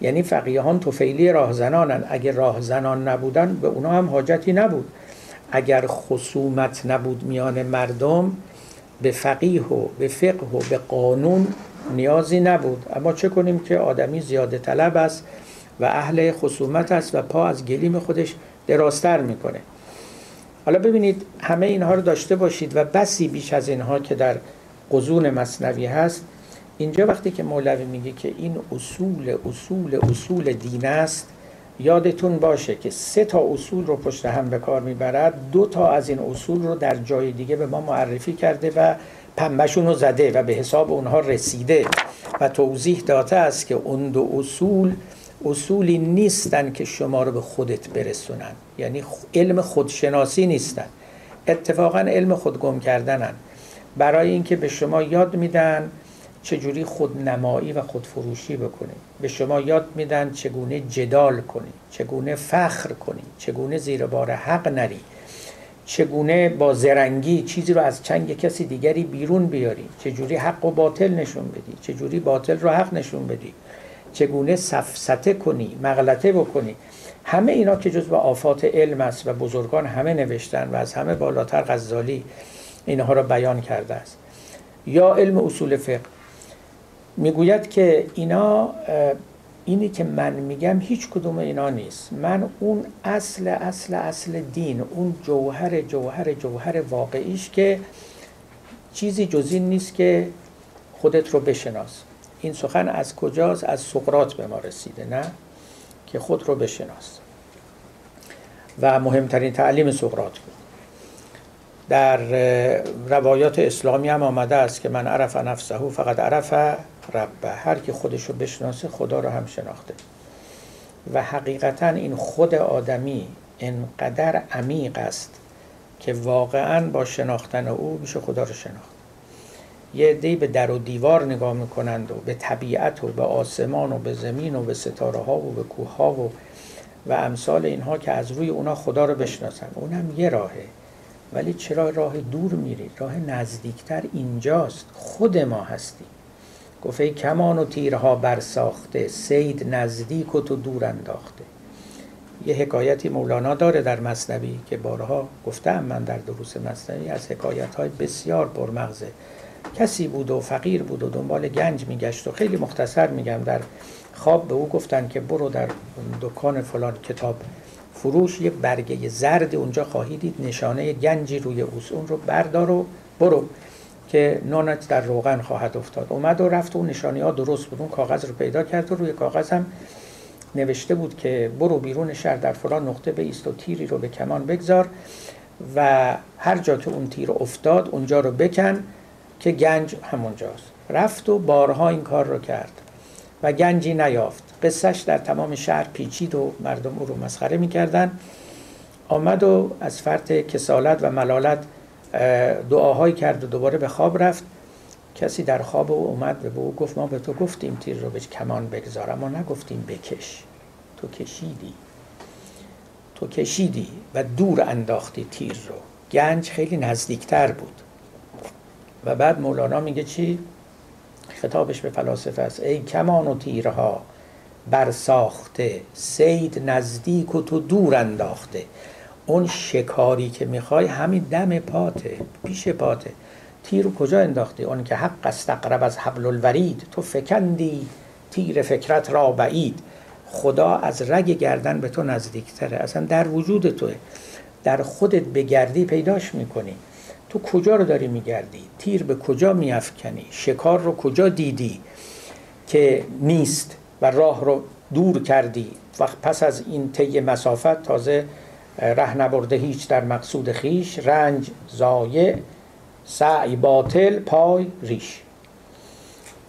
یعنی فقیهان طفیلی راهزنانن، اگه راهزنان نبودن به اونا هم حاجتی نبود. اگر خصومت نبود میان مردم به فقیه و به فقه و به قانون نیازی نبود. اما چه کنیم که آدمی زیاده طلب است و اهل خصومت است و پا از گلیم خودش درازتر میکنه. حالا ببینید همه اینها رو داشته باشید و بسی بیش از اینها که در قضون مثنوی هست. اینجا وقتی که مولوی میگه که این اصول اصول اصول دین است، یادتون باشه که سه تا اصول رو پشت هم به کار میبرد، دو تا از این اصول رو در جای دیگه به ما معرفی کرده و پنبهشون رو زده و به حساب اونها رسیده و توضیح داده است که اون دو اصول اصولی نیستن که شما رو به خودت برسونن، یعنی علم خودشناسی نیستن، اتفاقا علم خودگم کردنن، برای اینکه به شما یاد میدن چجوری خودنمایی و خودفروشی بکنید، به شما یاد میدن چگونه جدال کنی، چگونه فخر کنی، چگونه زیر بار حق نری، چگونه با زرنگی چیزی رو از چنگ کسی دیگری بیرون بیاری، چجوری حق و باطل نشون بدی، چجوری باطل رو حق نشون بدی، چگونه سفسطه کنی، مغلطه بکنی. همه اینا که جزو آفات علم است و بزرگان همه نوشتن و از همه بالاتر غزالی اینها را بیان کرده است. یا علم اصول فقه میگوید که اینا، اینی که من میگم هیچ کدوم اینا نیست، من اون اصل اصل اصل دین، اون جوهر جوهر جوهر واقعیش که چیزی جز این نیست که خودت رو بشناس. این سخن از کجاست؟ از سقراط به ما رسیده، نه که خود رو بشناس، و مهمترین تعلیم سقراط بود. در روایات اسلامی هم آمده است که من عرف نفسه فقد عرف ربه، هر که خودش رو بشناسه خدا رو هم شناخته. و حقیقتا این خود آدمی انقدر عمیق است که واقعا با شناختن او میشه خدا رو شناخت. یه عده‌ای به در و دیوار نگاه میکنند و به طبیعت و به آسمان و به زمین و به ستاره ها و به کوه ها و و امثال اینها که از روی اونا خدا رو بشناسن. اونم یه راهه، ولی چرا راه دور میرید؟ راه نزدیکتر اینجاست، خود ما هستیم. گفت ای کمان و تیرها برساخته، صید نزدیک و تو دور انداخته. یه حکایتی مولانا داره در مثنوی که بارها گفتم من در دروس مثنوی، از حکایت‌های بسیار پرمغزه. کسی بود و فقیر بود و دنبال گنج میگشت و خیلی مختصر میگم، در خواب به او گفتن که برو در دکان فلان کتاب فروش یه برگه زرد اونجا خواهی دید نشانه گنجی روی اوست، اون رو بردار و برو که نانت در روغن خواهد افتاد. اومد و رفت و اون نشانه ها درست بود، اون کاغذ رو پیدا کرد و روی کاغذ هم نوشته بود که برو بیرون شهر در فلان نقطه بایست و تیری رو به کمان بگذار و هر جا که اون تیر افتاد اونجا رو بکن که گنج همونجاست. رفت و بارها این کار رو کرد و گنجی نیافت. قصهش در تمام شهر پیچید و مردم او رو مسخره می‌کردن. آمد و از فرط کسالت و ملالت دعاهای کرد و دوباره به خواب رفت. کسی در خواب او اومد و به او گفت ما به تو گفتیم تیر رو به کمان بگذار، ما نگفتیم بکش. تو کشیدی، تو کشیدی و دور انداختی تیر رو. گنج خیلی نزدیکتر بود. و بعد مولانا میگه چی؟ خطابش به فلاسفه است: ای کمان و تیرها برساخته، صید نزدیک و تو دور انداخته. اون شکاری که میخوای همین دم پاته، پیش پاته. تیر کجا انداختی؟ اون که حق استقرب از حبل الورید، تو فکندی تیر فکرت را بعید. خدا از رگ گردن به تو نزدیکتره، اصلا در وجود توه، در خودت بگردی پیداش میکنی. تو کجا رو داری میگردی؟ تیر به کجا میافکنی؟ شکار رو کجا دیدی که نیست و راه رو دور کردی؟ وقت پس از این طی مسافت تازه ره نبرده هیچ در مقصود خیش، رنج زایع سعی باطل پای ریش.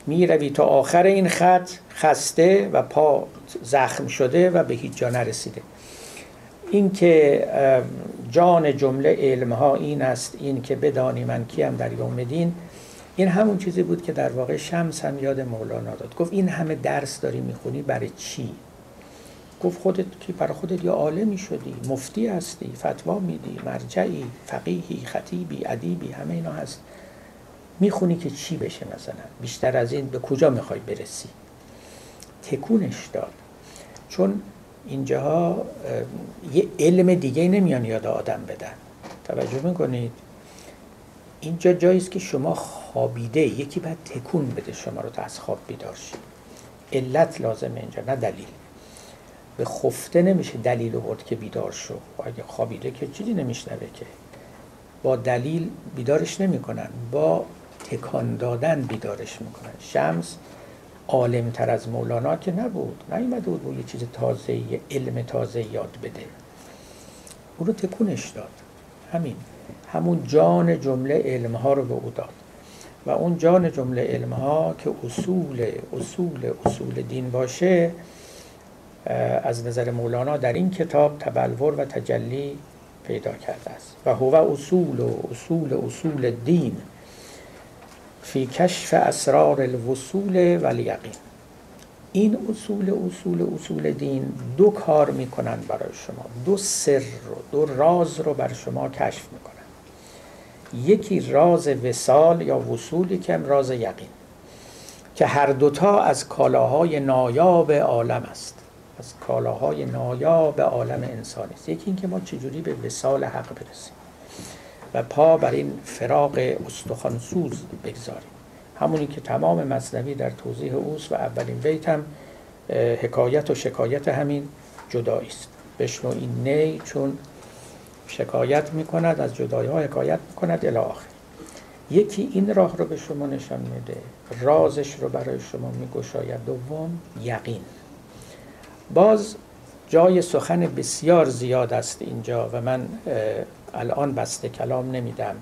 میروی تا آخر این خط خسته و پا زخم شده و به هیچ جا نرسیده. این که جان جمله علم ها این است، این که بدانی من کیم در یوم دین. این همون چیزی بود که در واقع شمس هم یاد مولانا داد. گفت این همه درس داری میخونی برای چی؟ گفت خودت که برای خودت یا عالمی شدی، مفتی هستی، فتوا میدی، مرجعی، فقیهی، خطیبی، ادیبی، همه اینا هست. میخونی که چی بشه؟ مثلا بیشتر از این به کجا میخوای برسی؟ تکونش داد. چون اینجاها یه علم دیگه نمیان یاد آدم بدن. توجه میکنید؟ اینجا جاییست که شما خوابیده، یکی باید تکون بده شما رو تا از خواب بیدار شید. علت لازمه اینجا، نه دلیل. به خفته نمیشه دلیل آورد که بیدار شو. اگه خوابیده که چیزی نمیشنوه، که با دلیل بیدارش نمیکنن، با تکان دادن بیدارش میکنن. شمس عالم‌تر از مولانا که نبود، نیامده بود با یه چیز تازه، یه علم تازه یاد بده. او رو تکونش داد. همین همون جان جمله علمها رو به او داد. و اون جان جمله علمها که اصول اصول اصول دین باشه، از نظر مولانا در این کتاب تبلور و تجلی پیدا کرده است. و هو اصول و اصول اصول دین فی کشف اسرار الوصول و الیقین. این اصول اصول اصول دین دو کار میکنن برای شما، دو سر رو، دو راز رو بر شما کشف میکنن. یکی راز وصال یا وصولی که راز یقین، که هر دوتا از کالاهای نایاب عالم است، از کالاهای نایاب عالم انسانی است. یکی این که ما چجوری به وصال حق برسیم و پا بر این فراق استخوانسوز بگذاریم، همونی که تمام مثنوی در توضیح اوست و اولین بیت هم حکایت و شکایت همین جدایی است. بشنو این نی چون شکایت میکند از جدایی ها، حکایت میکند الی آخر. یکی این راه رو به شما نشان میده، رازش رو برای شما میگشاید. دوم یقین. باز جای سخن بسیار زیاد است اینجا و من الان بسته کلام نمیدم.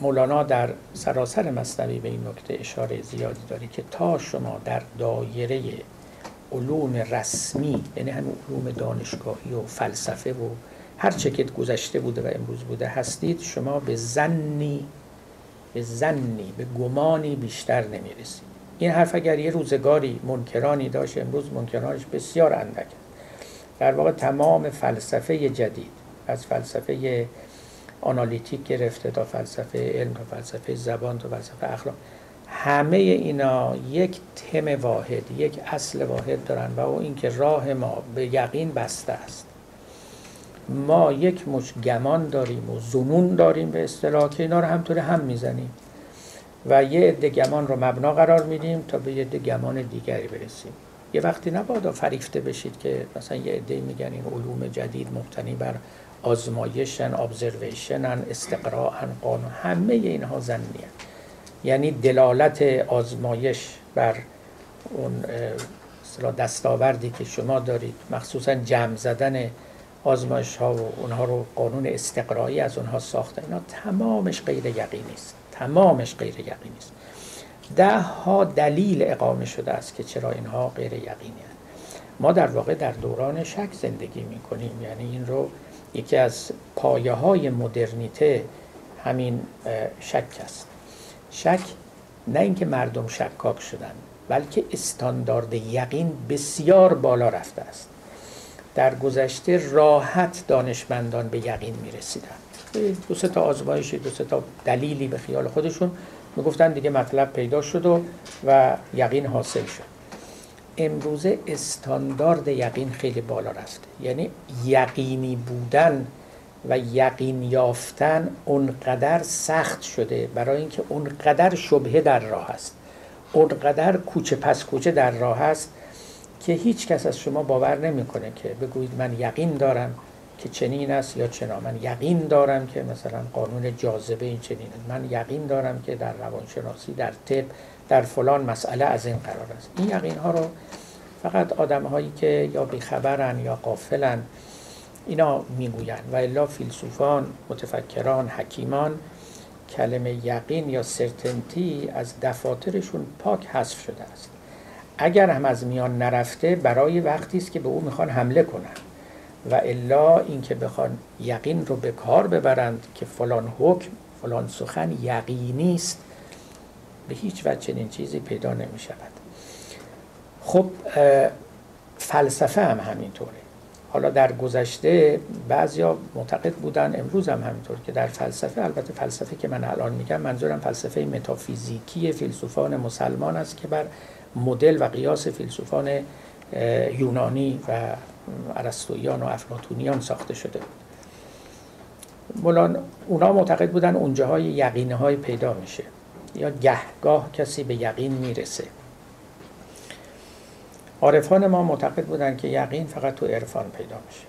مولانا در سراسر مثنوی به این نکته اشاره زیادی داره که تا شما در دایره علوم رسمی، یعنی همین علوم دانشگاهی و فلسفه و هر چه که گذشته بوده و امروز بوده هستید، شما به ظنی به ظنی به گمانی بیشتر نمیرسید. این حرف اگر یه روزگاری منکرانی داشت، امروز منکرانش بسیار اندک. در واقع تمام فلسفه جدید، از فلسفه آنالیتیک گرفته تا فلسفه علم، تا فلسفه زبان، تا فلسفه اخلاق، همه اینا یک تم واحد، یک اصل واحد دارن و او این که راه ما به یقین بسته است. ما یک مش گمان داریم و ظنون داریم به اصطلاح که اینا رو همطوری هم میزنیم و یه عده گمان رو مبنا قرار میدیم تا به یه عده گمان دیگری برسیم. یه وقتی نبادا فریفته بشید که مثلا یه عده میگن این علوم جدید مبتنی بر آزمایشن، ابزرویشنن، استقراءن، قانون، همه اینها ظنیه. یعنی دلالت آزمایش بر اون دستاوردی که شما دارید، مخصوصا جمع زدن آزمایش ها و اونها رو قانون استقرایی از اونها ساختن، اینا تمامش غیر یقینی است. تمامش غیر یقینی است. ده ها دلیل اقامه شده است که چرا اینها غیر یقینی هستند. ما در واقع در دوران شک زندگی میکنیم. یعنی این رو یکی از پایه های مدرنیته همین شک است. شک نه اینکه مردم شکاک شدن، بلکه استاندارد یقین بسیار بالا رفته است. در گذشته راحت دانشمندان به یقین میرسیدن، دو سه تا آزمایشی، دو سه تا دلیلی به خیال خودشون میگفتن دیگه مطلب پیدا شد و, و یقین حاصل شد. امروزه استاندارد یقین خیلی بالا رفته، یعنی یقینی بودن و یقین یافتن اونقدر سخت شده برای اینکه اونقدر شبهه در راه است، اونقدر کوچه پس کوچه در راه است که هیچ کس از شما باور نمیکنه که بگوید من یقین دارم که چنین است یا چنا، من یقین دارم که مثلا قانون جاذبه این چنین است، من یقین دارم که در روانشناسی، در طب، در فلان مسئله از این قرار است. این یقین ها رو فقط آدم هایی که یا بیخبرن یا غافلن اینا میگوین، و الا فیلسوفان، متفکران، حکیمان کلمه یقین یا سرتنتی از دفاترشون پاک حذف شده است. اگر هم از میان نرفته برای وقتی است که به او میخوان حمله کنند، و الا اینکه بخوان یقین رو به کار ببرند که فلان حکم، فلان سخن یقینی است، به هیچ وجه چنین چیزی پیدا نمی شود. خب فلسفه هم همینطوره. حالا در گذشته بعضیا معتقد بودن، امروز هم همینطور، که در فلسفه، البته فلسفه که من الان میگم منظورم فلسفه متافیزیکی فیلسوفان مسلمان است که بر مدل و قیاس فیلسوفان یونانی و ارسطوییان و افلاطونیان ساخته شده بود. بلان اونا معتقد بودن اونجاهای یقینه های پیدا میشه، یا گهگاه کسی به یقین میرسه. عارفان ما معتقد بودند که یقین فقط تو عرفان پیدا میشه،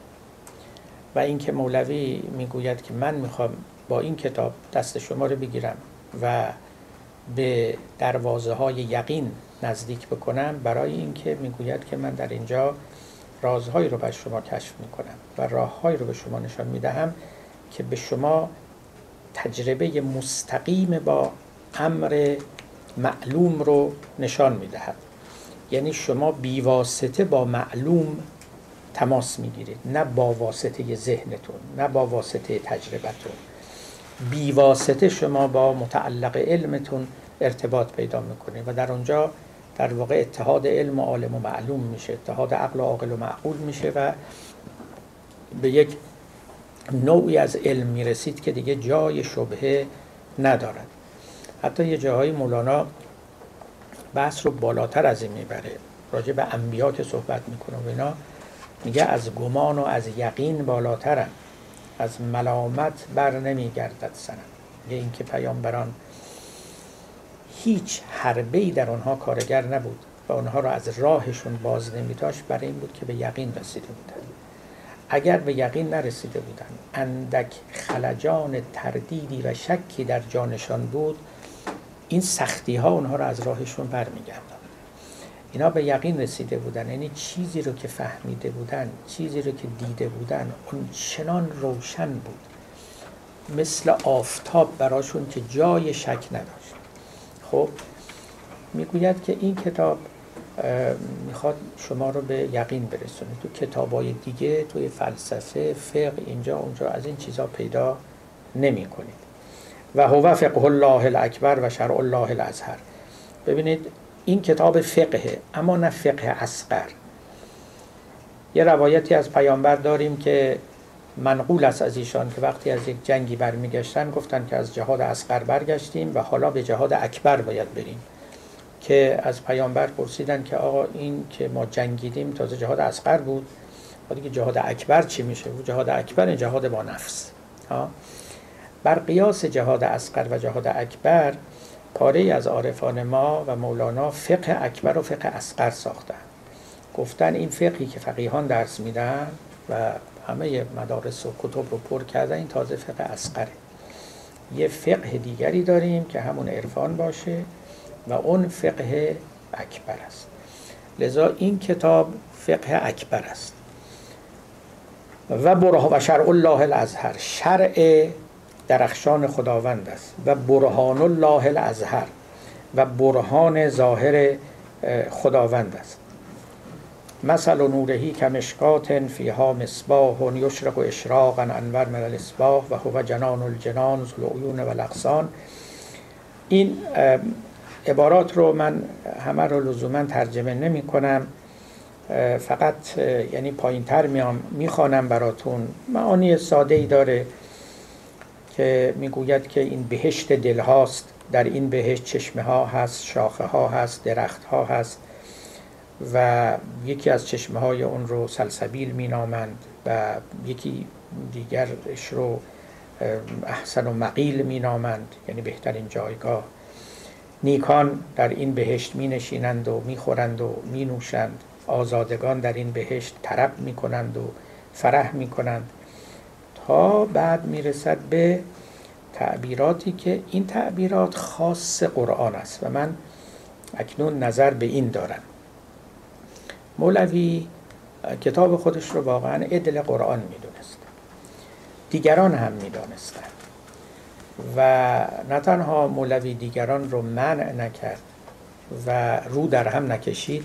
و اینکه مولوی میگوید که من میخوام با این کتاب دست شما رو بگیرم و به دروازه های یقین نزدیک بکنم، برای اینکه میگوید که من در اینجا رازهایی رو به شما کشف میکنم و راههایی رو به شما نشان میدهم که به شما تجربه مستقیم با امر معلوم رو نشان میدهد. یعنی شما بی واسطه با معلوم تماس میگیرید، نه با واسطه ذهنتون، نه با واسطه تجربتون. بی واسطه شما با متعلق علمتون ارتباط پیدا میکنید، و در اونجا در واقع اتحاد علم و عالم و معلوم میشه، اتحاد عقل و عاقل و معقول میشه، و به یک نوعی از علم میرسید که دیگه جای شبهه ندارد. حتی یه جاهای مولانا بحث رو بالاتر از این میبره، راجع به انبیا که صحبت میکنه و اینا، میگه از گمان و از یقین بالاترم، از ملامت بر نمیگردد سنم. میگه این که پیامبران هیچ حربه‌ای در آنها کارگر نبود و آنها را از راهشون باز نمیداشت، برای این بود که به یقین رسیده بودند. اگر به یقین نرسیده بودند، اندک خلجان تردیدی و شکی در جانشان بود، این سختی ها اونها رو از راهشون برمیگردن. اینا به یقین رسیده بودن، یعنی چیزی رو که فهمیده بودن، چیزی رو که دیده بودن، اون چنان روشن بود مثل آفتاب براشون که جای شک نداشت. خب میگوید که این کتاب میخواد شما رو به یقین برسونه. تو کتابای دیگه، توی فلسفه، فقه، اینجا اونجا از این چیزا پیدا نمی کنید. و هو فقه الله الاکبر و شرع الله الازهر. ببینید این کتاب فقهه، اما نه فقه اصغر. یه روایتی از پیامبر داریم که منقول است از ایشان که وقتی از یک جنگی برمیگشتن گفتن که از جهاد اصغر برگشتیم و حالا به جهاد اکبر باید بریم، که از پیامبر پرسیدن که آقا این که ما جنگیدیم تازه جهاد اصغر بود، دیگه جهاد اکبر چی میشه؟ جهاد اکبر جهاد با نفس ها. بر قیاس جهاد اصغر و جهاد اکبر، پاره‌ای از عارفان ما و مولانا فقه اکبر و فقه اصغر ساختن. گفتن این فقهی که فقیهان درس میدن و همه مدارس و کتب رو پر کردن، این تازه فقه اصغره. یه فقه دیگری داریم که همون عرفان باشه و اون فقه اکبر است. لذا این کتاب فقه اکبر است. و برهان و شرع الله الازهر، شرع درخشان خداوند است. و برهان الله الازهر، و برهان ظاهر خداوند است. مثل نورهی کمشکات فیها مصباح و یشرق و اشراقا انور من الاصباح و هو جنان الجنان ذو العیون و الاغصان. این عبارات رو من همه رو لزوما ترجمه نمی کنم، فقط یعنی پایین تر میام میخوانم براتون. معانی ساده ای داره که میگوید که این بهشت دل هاست، در این بهشت چشمه ها هست، شاخه ها هست، درخت ها هست و یکی از چشمه های اون رو سلسبیل می نامند و یکی دیگرش رو احسن و مقیل می نامند، یعنی بهترین جایگاه. نیکان در این بهشت می نشینند و می خورند و می نوشند، آزادگان در این بهشت طرب می کنند و فرح می کنند، تا بعد می رسد به تعبیراتی که این تعبیرات خاص قرآن است و من اکنون نظر به این دارم. مولوی کتاب خودش رو واقعا عدل قرآن می دونست، دیگران هم می دانستند و نه تنها مولوی دیگران رو منع نکرد و رو در هم نکشید،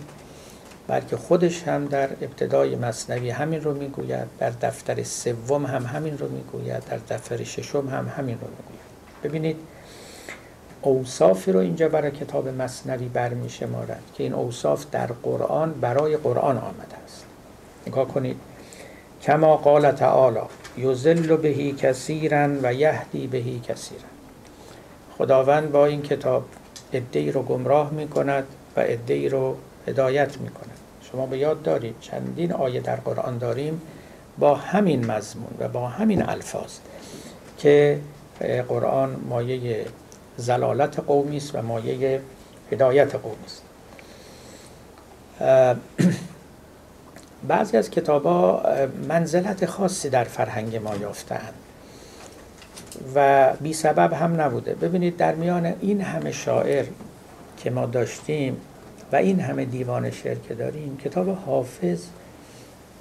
بلکه خودش هم در ابتدای مثنوی همین رو میگوید، در دفتر سوم هم همین رو میگوید، در دفتر ششم هم همین رو میگوید. ببینید اوصافی رو اینجا برای کتاب مثنوی برمی شمارد که این اوصاف در قرآن برای قرآن آمده است. نگاه کنید، کما قال تعالی یذل بهی کثیرا و یهدی بهی کثیرا. خداوند با این کتاب عده‌ای رو گمراه میکند و عده‌ای رو هدایت میکند. شما به یاد دارید چندین آیه در قرآن داریم با همین مضمون و با همین الفاظ که قرآن مایه زلالت قومی است و مایه هدایت قومی است. بعضی از کتاب‌ها منزلت خاصی در فرهنگ ما یافته‌اند و بی سبب هم نبوده. ببینید در میان این همه شاعر که ما داشتیم و این همه دیوان شعر که داریم، کتاب حافظ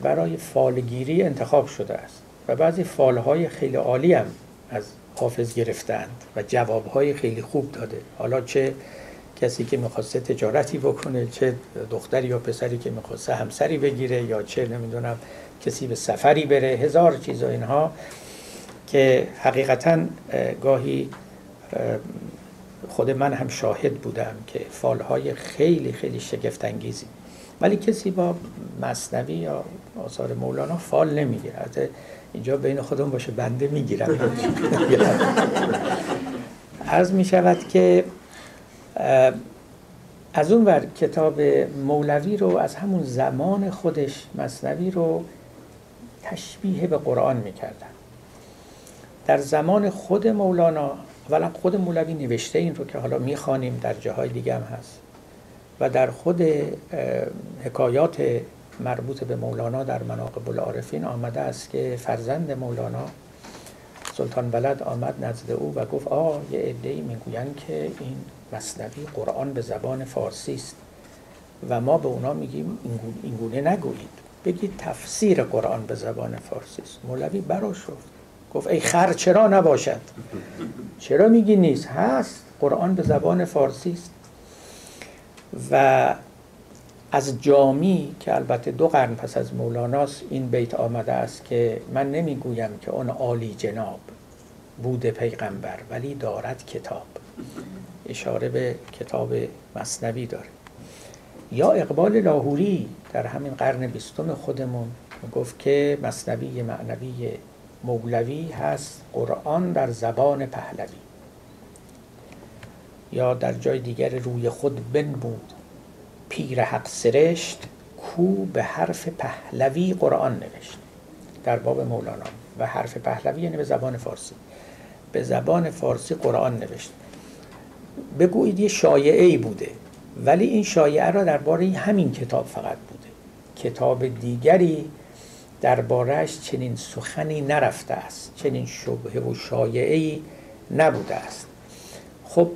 برای فالگیری انتخاب شده است و بعضی فالهای خیلی عالی هم از حافظ گرفتند و جوابهای خیلی خوب داده. حالا چه کسی که میخواسته تجارتی بکنه، چه دختری یا پسری که میخواسته همسری بگیره، یا چه نمیدونم کسی به سفری بره، هزار چیز و اینها که حقیقتا گاهی خود من هم شاهد بودم که فالهای خیلی خیلی شگفت‌انگیزی، ولی کسی با مثنوی یا آثار مولانا فال نمیگیره. حتی اینجا بین خودم باشه بنده میگیرم. عرض میشود که از اون ور کتاب مولوی رو از همون زمان خودش مثنوی رو تشبیه به قرآن میکردن. در زمان خود مولانا اولا خود مولوی نوشته این رو که حالا میخوانیم، در جاهای دیگه هم هست و در خود حکایات مربوط به مولانا در مناقب العارفین آمده است که فرزند مولانا سلطان ولد آمد نزد او و گفت آه یه عده‌ای میگویند که این مثنوی قرآن به زبان فارسی است و ما به اونا میگیم اینگونه نگویید، بگید تفسیر قرآن به زبان فارسی است. مولوی برآشفت گفت ای خر چرا نباشد، چرا میگی نیست، هست، قرآن به زبان فارسی است. و از جامی که البته دو قرن پس از مولاناست این بیت آمده است که من نمیگویم که اون عالی جناب بود پیغمبر ولی دارد کتاب، اشاره به کتاب مثنوی داره. یا اقبال لاهوری در همین قرن بیستم خودمون گفت که مثنوی معنوی مولوی هست قرآن در زبان پهلوی. یا در جای دیگر روی خود بنمود پیر حق سرشت کو به حرف پهلوی قرآن نوشت، در باب مولانا. و حرف پهلوی یعنی به زبان فارسی، به زبان فارسی قرآن نوشت. بگویید یه شایعه‌ای بوده، ولی این شایعه را درباره همین کتاب فقط بوده، کتاب دیگری درباره‌اش چنین سخنی نرفته است، چنین شبهه و شایعه‌ای نبوده است. خب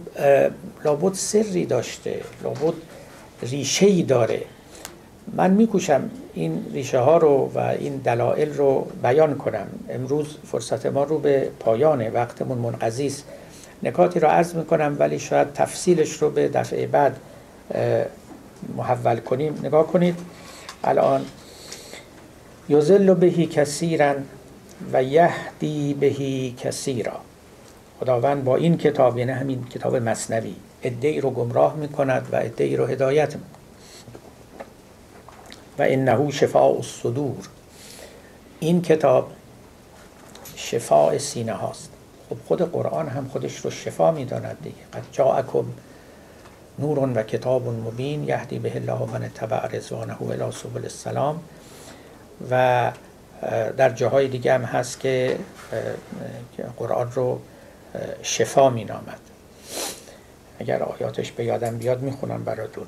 لابد سری داشته، لابد ریشه‌ای داره. من می‌کوشم این ریشه ها رو و این دلایل رو بیان کنم. امروز فرصت ما رو به پایانه، وقتمون منقضی است. نکاتی رو عرض می‌کنم ولی شاید تفصیلش رو به دفعه بعد محول کنیم. نگاه کنید الان یذل بهی کثیرا و یهدی بهی کثیرا. خداوند با این کتاب، یعنی همین کتاب مثنوی، عده‌ای رو گمراه میکند و عده‌ای رو هدایت میکند. و انه شفاء الصدور، این کتاب شفاء سینه هاست. خب خود قرآن هم خودش رو شفا میداند دیگه. قد جاءکم نور و کتاب مبین یهدی به الله من اتبع رضوانه الی سبل السلام. و در جاهای دیگه هم هست که قرآن رو شفا می نامد. اگر آیاتش به یادم بیاد می خونم براتون.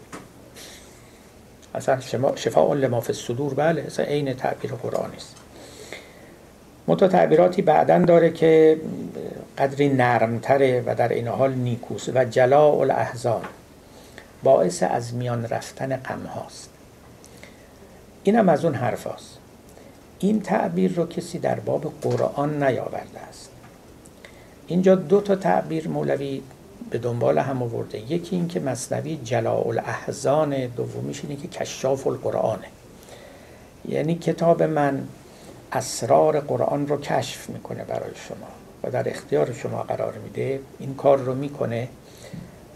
اصلا شفاء لما فی الصدور، بله اصلا عین تعبیر قرآنی است. متو تعبیراتی بعداً داره که قدری نرمتره و در این حال نیکوست. و جلاء الاحزان، باعث از میان رفتن غم هاست. اینم از اون حرف هاست. این تعبیر رو کسی در باب قرآن نیاورده است. اینجا دو تا تعبیر مولوی به دنبال هم آورده. یکی این که مثنوی جلاء الاحزان، دومیش اینه که کشاف القرآنه، یعنی کتاب من اسرار قرآن رو کشف میکنه برای شما و در اختیار شما قرار میده، این کار رو میکنه.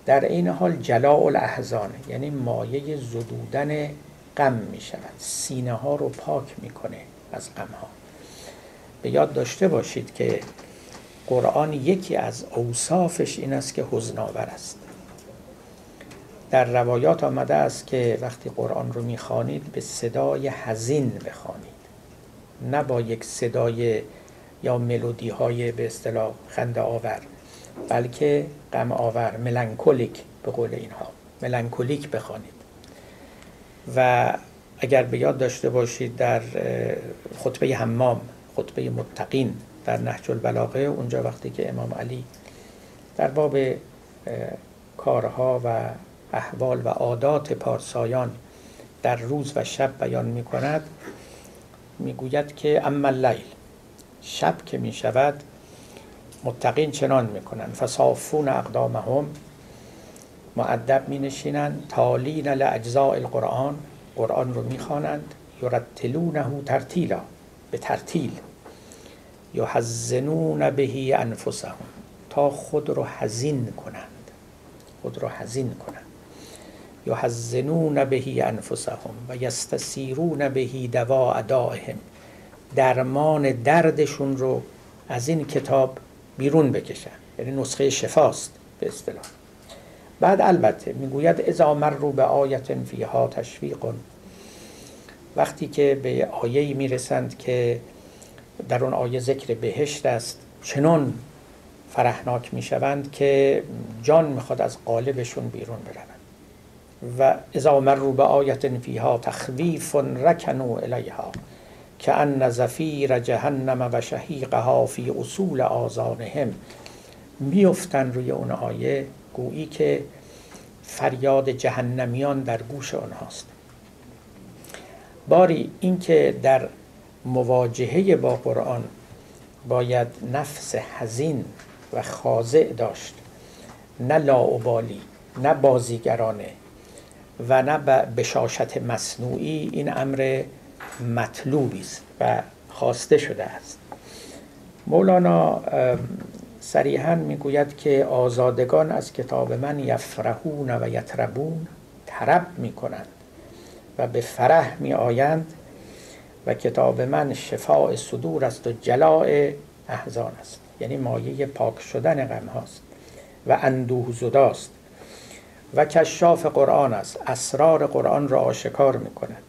در این حال جلاء الاحزان یعنی مایه زدودن غم میشود، سینه ها رو پاک میکنه از غم ها. به یاد داشته باشید که قرآن یکی از اوصافش این است که حزن‌آور است. در روایات آمده است که وقتی قرآن رو میخوانید به صدای حزین بخوانید، نه با یک صدای یا ملودی های به اصطلاح خنده آور، بلکه غم آور، ملانکولیک به قول اینها، ملانکولیک بخوانید. و اگر به یاد داشته باشید در خطبه حمام، خطبه متقین در نهج البلاغه، اونجا وقتی که امام علی در باب کارها و احوال و عادات پارسایان در روز و شب بیان می کند، می گوید که اما اللیل، شب که می شود متقین چنان می کنند، فصافون اقدامهم، مؤدب می نشینند، تالین لاجزاء القرآن، قرآن رو می خوانند، یرتلونه ترتیلا، به ترتیل، یحزنون بهی انفسهم، تا خود رو حزین کنند، خود رو حزین کنند، یحزنون بهی انفسهم و یستسیرون بهی دواء دائهم، درمان دردشون رو از این کتاب بیرون بکشن، یعنی نسخه شفاست به اصطلاح. بعد البته میگوید اذا مروا بآیة فیها تشویق، وقتی که به آیه‌ای میرسند که در اون آیه ذکر بهشت است، چنان فرحناک میشوند که جان میخواد از قالبشون بیرون برود. و اذا مروا بآیة فیها تخویف رکنوا الیها کأن زفیر جهنم و شهیقها فی اصول آذانهم، میفتند روی اون آیه گویی که فریاد جهنمیان در گوش آنهاست. باری اینکه در مواجهه با قرآن باید نفس حزین و خاضع داشت، نه لاابالی، نه بازیگرانه و نه بشاشت مصنوعی، این امر مطلوبی است و خواسته شده است. مولانا صریحاً میگوید که آزادگان از کتاب من یفرحون و یطربون، طرب میکنند و به فرح میآیند، و کتاب من شفاء صدور است و جلاء احزان است، یعنی مایه پاک شدن غم هاست و اندوه زداست. و کشاف قرآن است، اسرار قرآن را آشکار می کند.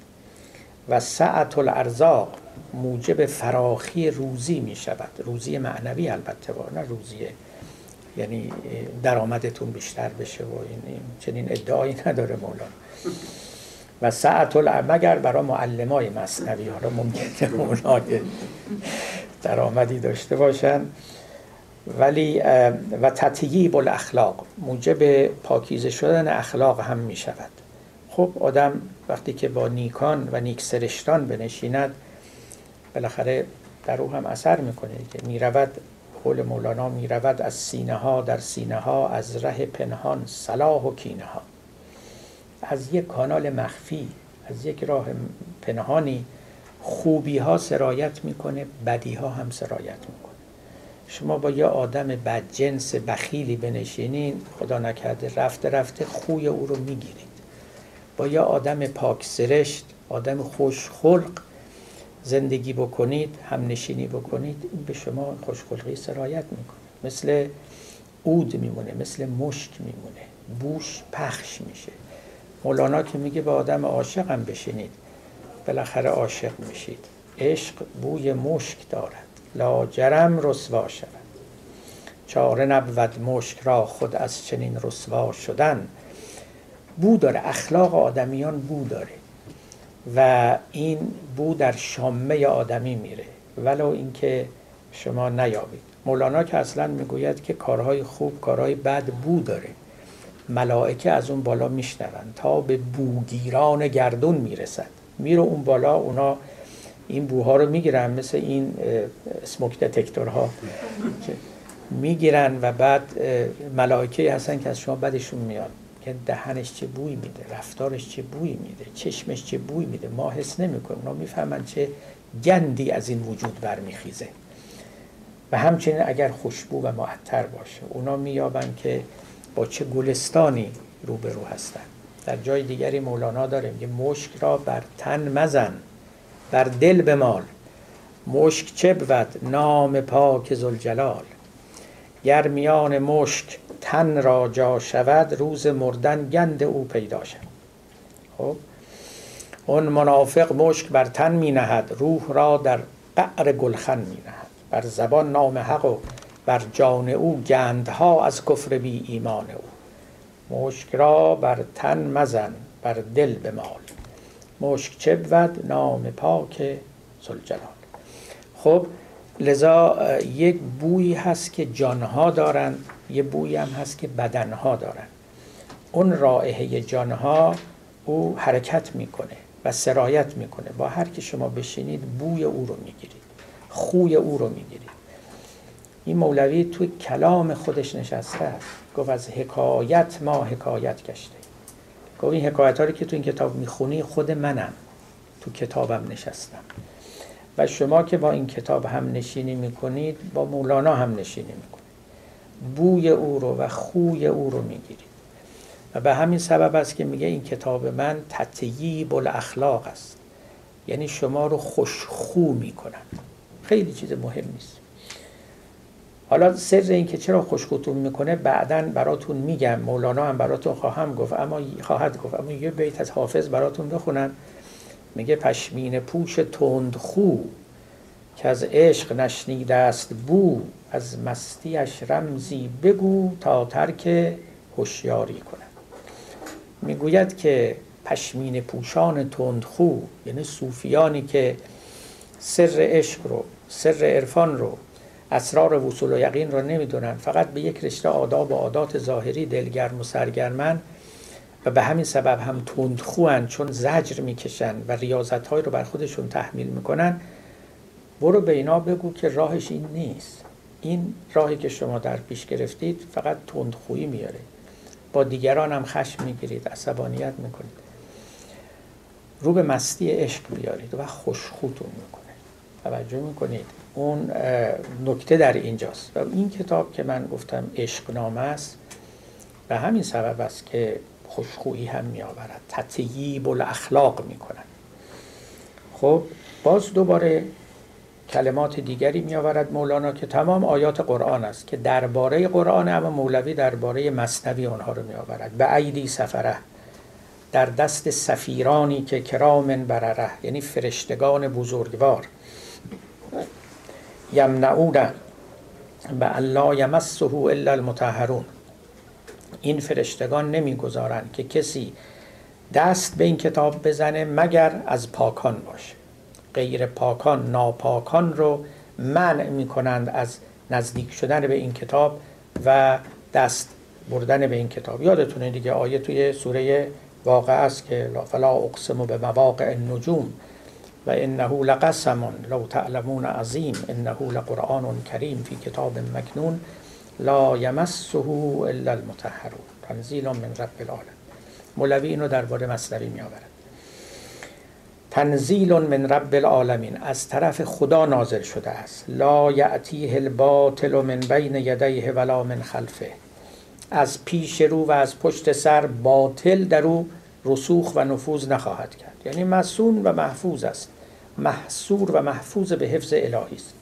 و سعة الارزاق، موجب فراخی روزی می شود، روزی معنوی البته، و نه روزی یعنی درآمدتون بیشتر بشه و این چنین ادعایی نداره مولانا. و ساعت العمل، مگر برای معلمای مثنوی ها را ممکنه اونا درآمدی داشته باشن، ولی و تطییب الاخلاق، موجب پاکیزه شدن اخلاق هم می شود. خب آدم وقتی که با نیکان و نیک سرشتان بنشیند، بالاخره در او هم اثر میکنه که می رود، قول مولانا می رود از سینه ها در سینه ها از ره پنهان صلاح و کینه ها، از یک کانال مخفی، از یک راه پنهانی خوبی ها سرایت میکنه، بدی ها هم سرایت میکنه. شما با یه آدم بدجنس بخیلی بنشینین، خدا نکرده رفته رفته خوی او رو میگیرید. با یه آدم پاک سرشت، آدم خوشخلق زندگی بکنید، همنشینی بکنید، این به شما خوشخلقی سرایت میکنه. مثل عود میمونه، مثل مشک میمونه، بوش پخش میشه. مولانا که میگه به آدم عاشق هم بشینید، بالاخره عاشق میشید. عشق بوی مشک دارد، لاجرم رسوا شود. چاره نبود مشک را خود از چنین رسوا شدن. بو داره، اخلاق آدمیان بو داره و این بو در شامه آدمی میره ولو اینکه شما نیابید. مولانا که اصلا میگوید که کارهای خوب کارهای بد بو داره، ملائکه از اون بالا میشنون تا به بوگیران گردون میرسن، میره اون بالا، اونا این بوها رو میگیرن، مثل این اسموک دتکتورها که میگیرن و بعد ملائکه هستن که از شما بدشون میاد که دهنش چه بوی میده، رفتارش چه بوی میده، چشمش چه بوی میده، ما حس نمیکنیم. اونا میفهمن چه گندی از این وجود برمیخیزه. و همچنین اگر خوشبو و معطر باشه، اونا مییابن که با چه گلستانی روبرو هستن. در جای دیگری مولانا داره میگه مشک را بر تن مزن، بر دل بمال. مشک چه بود؟ نام پاک ذوالجلال. گر میان مشک تن را جا شود، روز مردن گند او پیدا شد. خب اون منافق مشک بر تن می نهد، روح را در قعر گلخن می نهد. بر زبان نام حق و بر جان او گندها از کفر بی ایمان او. مشک را بر تن مزن بر دل بمال. مشک چه بود؟ نام پاک ذوالجلال. خب لذا یک بویی هست که جانها دارن، یه بویی هم هست که بدنها دارن. اون رائحه جانها او حرکت میکنه و سرایت میکنه، با هر که شما بشینید بوی او رو میگیرید، خوی او رو میگیرید. این مولوی توی کلام خودش نشسته است، گفت از حکایت ما حکایت گشته. گفت این حکایت هایی که تو این کتاب میخونی خود منم تو کتابم نشستم. و شما که با این کتاب هم نشینی میکنید، با مولانا هم نشینی میکنید، بوی او رو و خوی او رو میگیرید. و به همین سبب است که میگه این کتاب من تطییب الاخلاق است، یعنی شما رو خوشخو میکنن. خیلی چیز مهم نیست. حالا سر این که چرا خوشخوتون میکنه بعداً براتون میگم، مولانا هم براتون خواهم گفت اما خواهد گفت اما یه بیت از حافظ براتون بخونم. میگه پشمین پوش تندخو که از عشق نشنیده است بو، از مستیش رمزی بگو تا ترک هوشیاری کنم. میگوید که پشمین پوشان تندخو، یعنی صوفیانی که سر عشق رو، سر عرفان رو، اسرار وصول و یقین رو نمیدونن، فقط به یک رشته آداب و عادات ظاهری دلگرم و سرگرمن و به همین سبب هم تندخوان، چون زجر میکشن و ریاضت‌های رو بر خودشون تحمیل میکنن. برو به اینا بگو که راهش این نیست، این راهی که شما در پیش گرفتید فقط تندخویی میاره، با دیگران هم خشم میگیرید، عصبانیت میکنید. رو به مستی عشق بیارید و خوشخوتون میکنه. توجه میکنید اون نکته در اینجاست. و این کتاب که من گفتم عشقنامه است، به همین سبب است که خوشخویی هم میآورد، تطییب الاخلاق میکنن. خب باز دوباره کلمات دیگری میآورد مولانا که تمام آیات قرآن است که درباره قرآن، اما مولوی درباره مثنوی اونها رو میآورد. به ایدی سفره، در دست سفیرانی که کرامن برره، یعنی فرشتگان بزرگوار. یمنعونه به الله یمسه الا المطهرون، این فرشتگان نمیگذارند که کسی دست به این کتاب بزنه مگر از پاکان باشه. غیر پاکان، ناپاکان رو منع میکنند از نزدیک شدن به این کتاب و دست بردن به این کتاب. یادتونه دیگه آیه توی سوره واقعه است که فلا اقسم به مواقع النجوم و انه لقسم لو تعلمون عظیم انه لقرآن کریم فی کتاب مکنون لا یمسه الا المطهرون تنزیل من رب العالمین. مولوی اینو درباره مثنوی می آورد. تنزیل من رب العالمین، از طرف خدا نازل شده است. لا یأتیه الباطل من بین یدیه ولا من خلفه، از پیش رو و از پشت سر باطل در او رسوخ و نفوذ نخواهد کرد. یعنی مصون و محفوظ است، محصور و محفوظ به حفظ الهی است.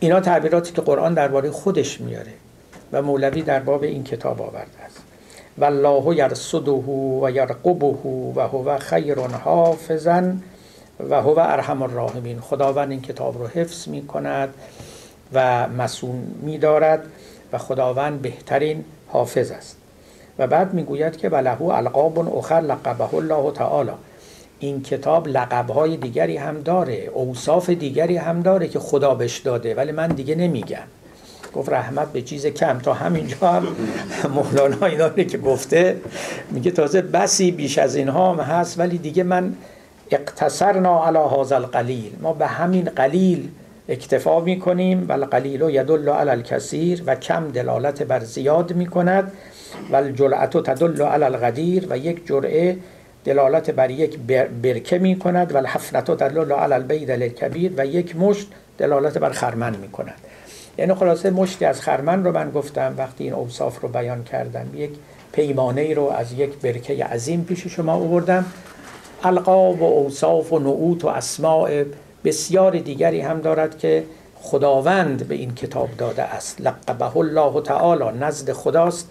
اینا تعبیراتی که قرآن درباره خودش میاره و مولوی در باب این کتاب آورده است. والله یرصده و یرقبه و هو خیر حافظا و هو ارحم الراحمین. خداوند این کتاب رو حفظ می کند و مصون می دارد و خداوند بهترین حافظ است. و بعد میگوید که وله القاب اخر لقبه الله تعالی، این کتاب لقب‌های دیگری هم داره، اوصاف دیگری هم داره که خدا بهش داده، ولی من دیگه نمیگم. گفت رحمت به چیز کم. تا همینجا هم مولانا اینا رو که گفته میگه تازه بسی بیش از اینها هم هست، ولی دیگه من اقتصرنا علی هذا القلیل، ما به همین قلیل اکتفا میکنیم. و القلیل یدل علی الکثیر، و کم دلالت بر زیاد میکند. و الجرعه تدل علی القدیر، و یک جرعه دلالت بر یک برکه می کند. و الحفنه تدل علی البید الکبیر، و یک مشت دلالت بر خرمن می کند. یعنی خلاصه مشتی از خرمن رو من گفتم وقتی این اوصاف رو بیان کردم، یک پیمانه ای رو از یک برکه عظیم پیش شما آوردم. القاب و اوصاف و نعوت و اسماء بسیار دیگری هم دارد که خداوند به این کتاب داده است. لقبه الله تعالی، نزد خداست،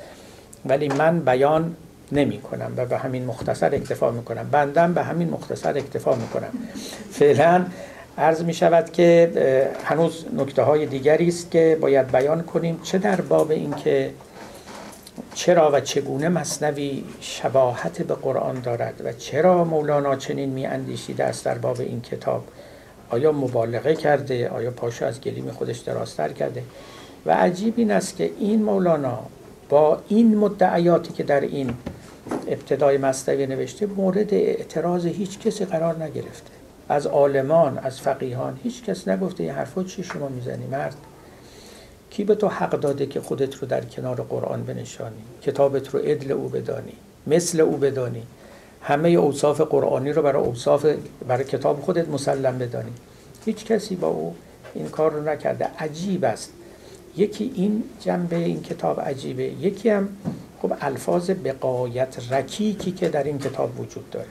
ولی من بیان نمی کنم و به همین مختصر اکتفا می کنم. بندم به همین مختصر اکتفا می کنم. فعلا عرض می شود که هنوز نکته های دیگری است که باید بیان کنیم، چه در باب این که چرا و چگونه مثنوی شباهت به قرآن دارد و چرا مولانا چنین می اندیشیده است در باب این کتاب. آیا مبالغه کرده؟ آیا پاشو از گلیم خودش درازتر کرده؟ و عجیب این است که این مولانا با این مدعیاتی که در این ابتدای مثنوی نوشته مورد اعتراض هیچ کسی قرار نگرفته. از عالمان، از فقیهان هیچ کس نگفته این حرفا چی شما میزنی مرد؟ کی به تو حق داده که خودت رو در کنار قرآن بنشانی، کتابت رو عدل او بدانی، مثل او بدانی، همه اوصاف قرآنی رو برای اوصاف برای کتاب خودت مسلم بدانی؟ هیچ کسی با او این کار رو نکرده. عجیب است. یکی این جنبه این کتاب عجیبه، یکی هم خب الفاظ بقایت رکیکی که در این کتاب وجود داره،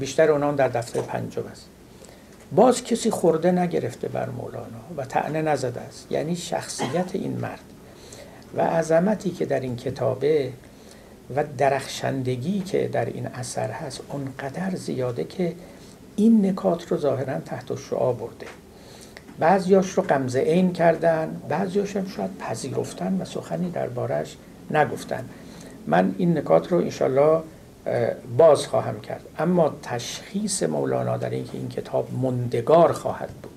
بیشتر اونا هم در دفتر پنجم است. باز کسی خورده نگرفته بر مولانا و طعنه نزده است. یعنی شخصیت این مرد و عظمتی که در این کتابه و درخشندگی که در این اثر هست اونقدر زیاده که این نکات رو ظاهرا تحت شعا برده. بعضیاش رو غمزه عین کردن، بعضیاش هم شاید پذیرفتن و سخنی دربارش نگفتن. من این نکات رو انشالله باز خواهم کرد. اما تشخیص مولانا در اینکه این کتاب مندگار خواهد بود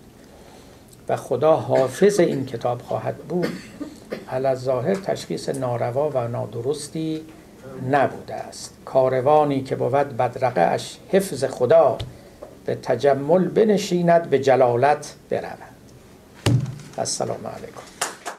و خدا حافظ این کتاب خواهد بود، علی ظاهر تشخیص ناروا و نادرستی نبوده است. کاروانی که بود بدرقه اش حفظ خدا، به تجمل بنشیند به جلالت برود. السلام علیکم.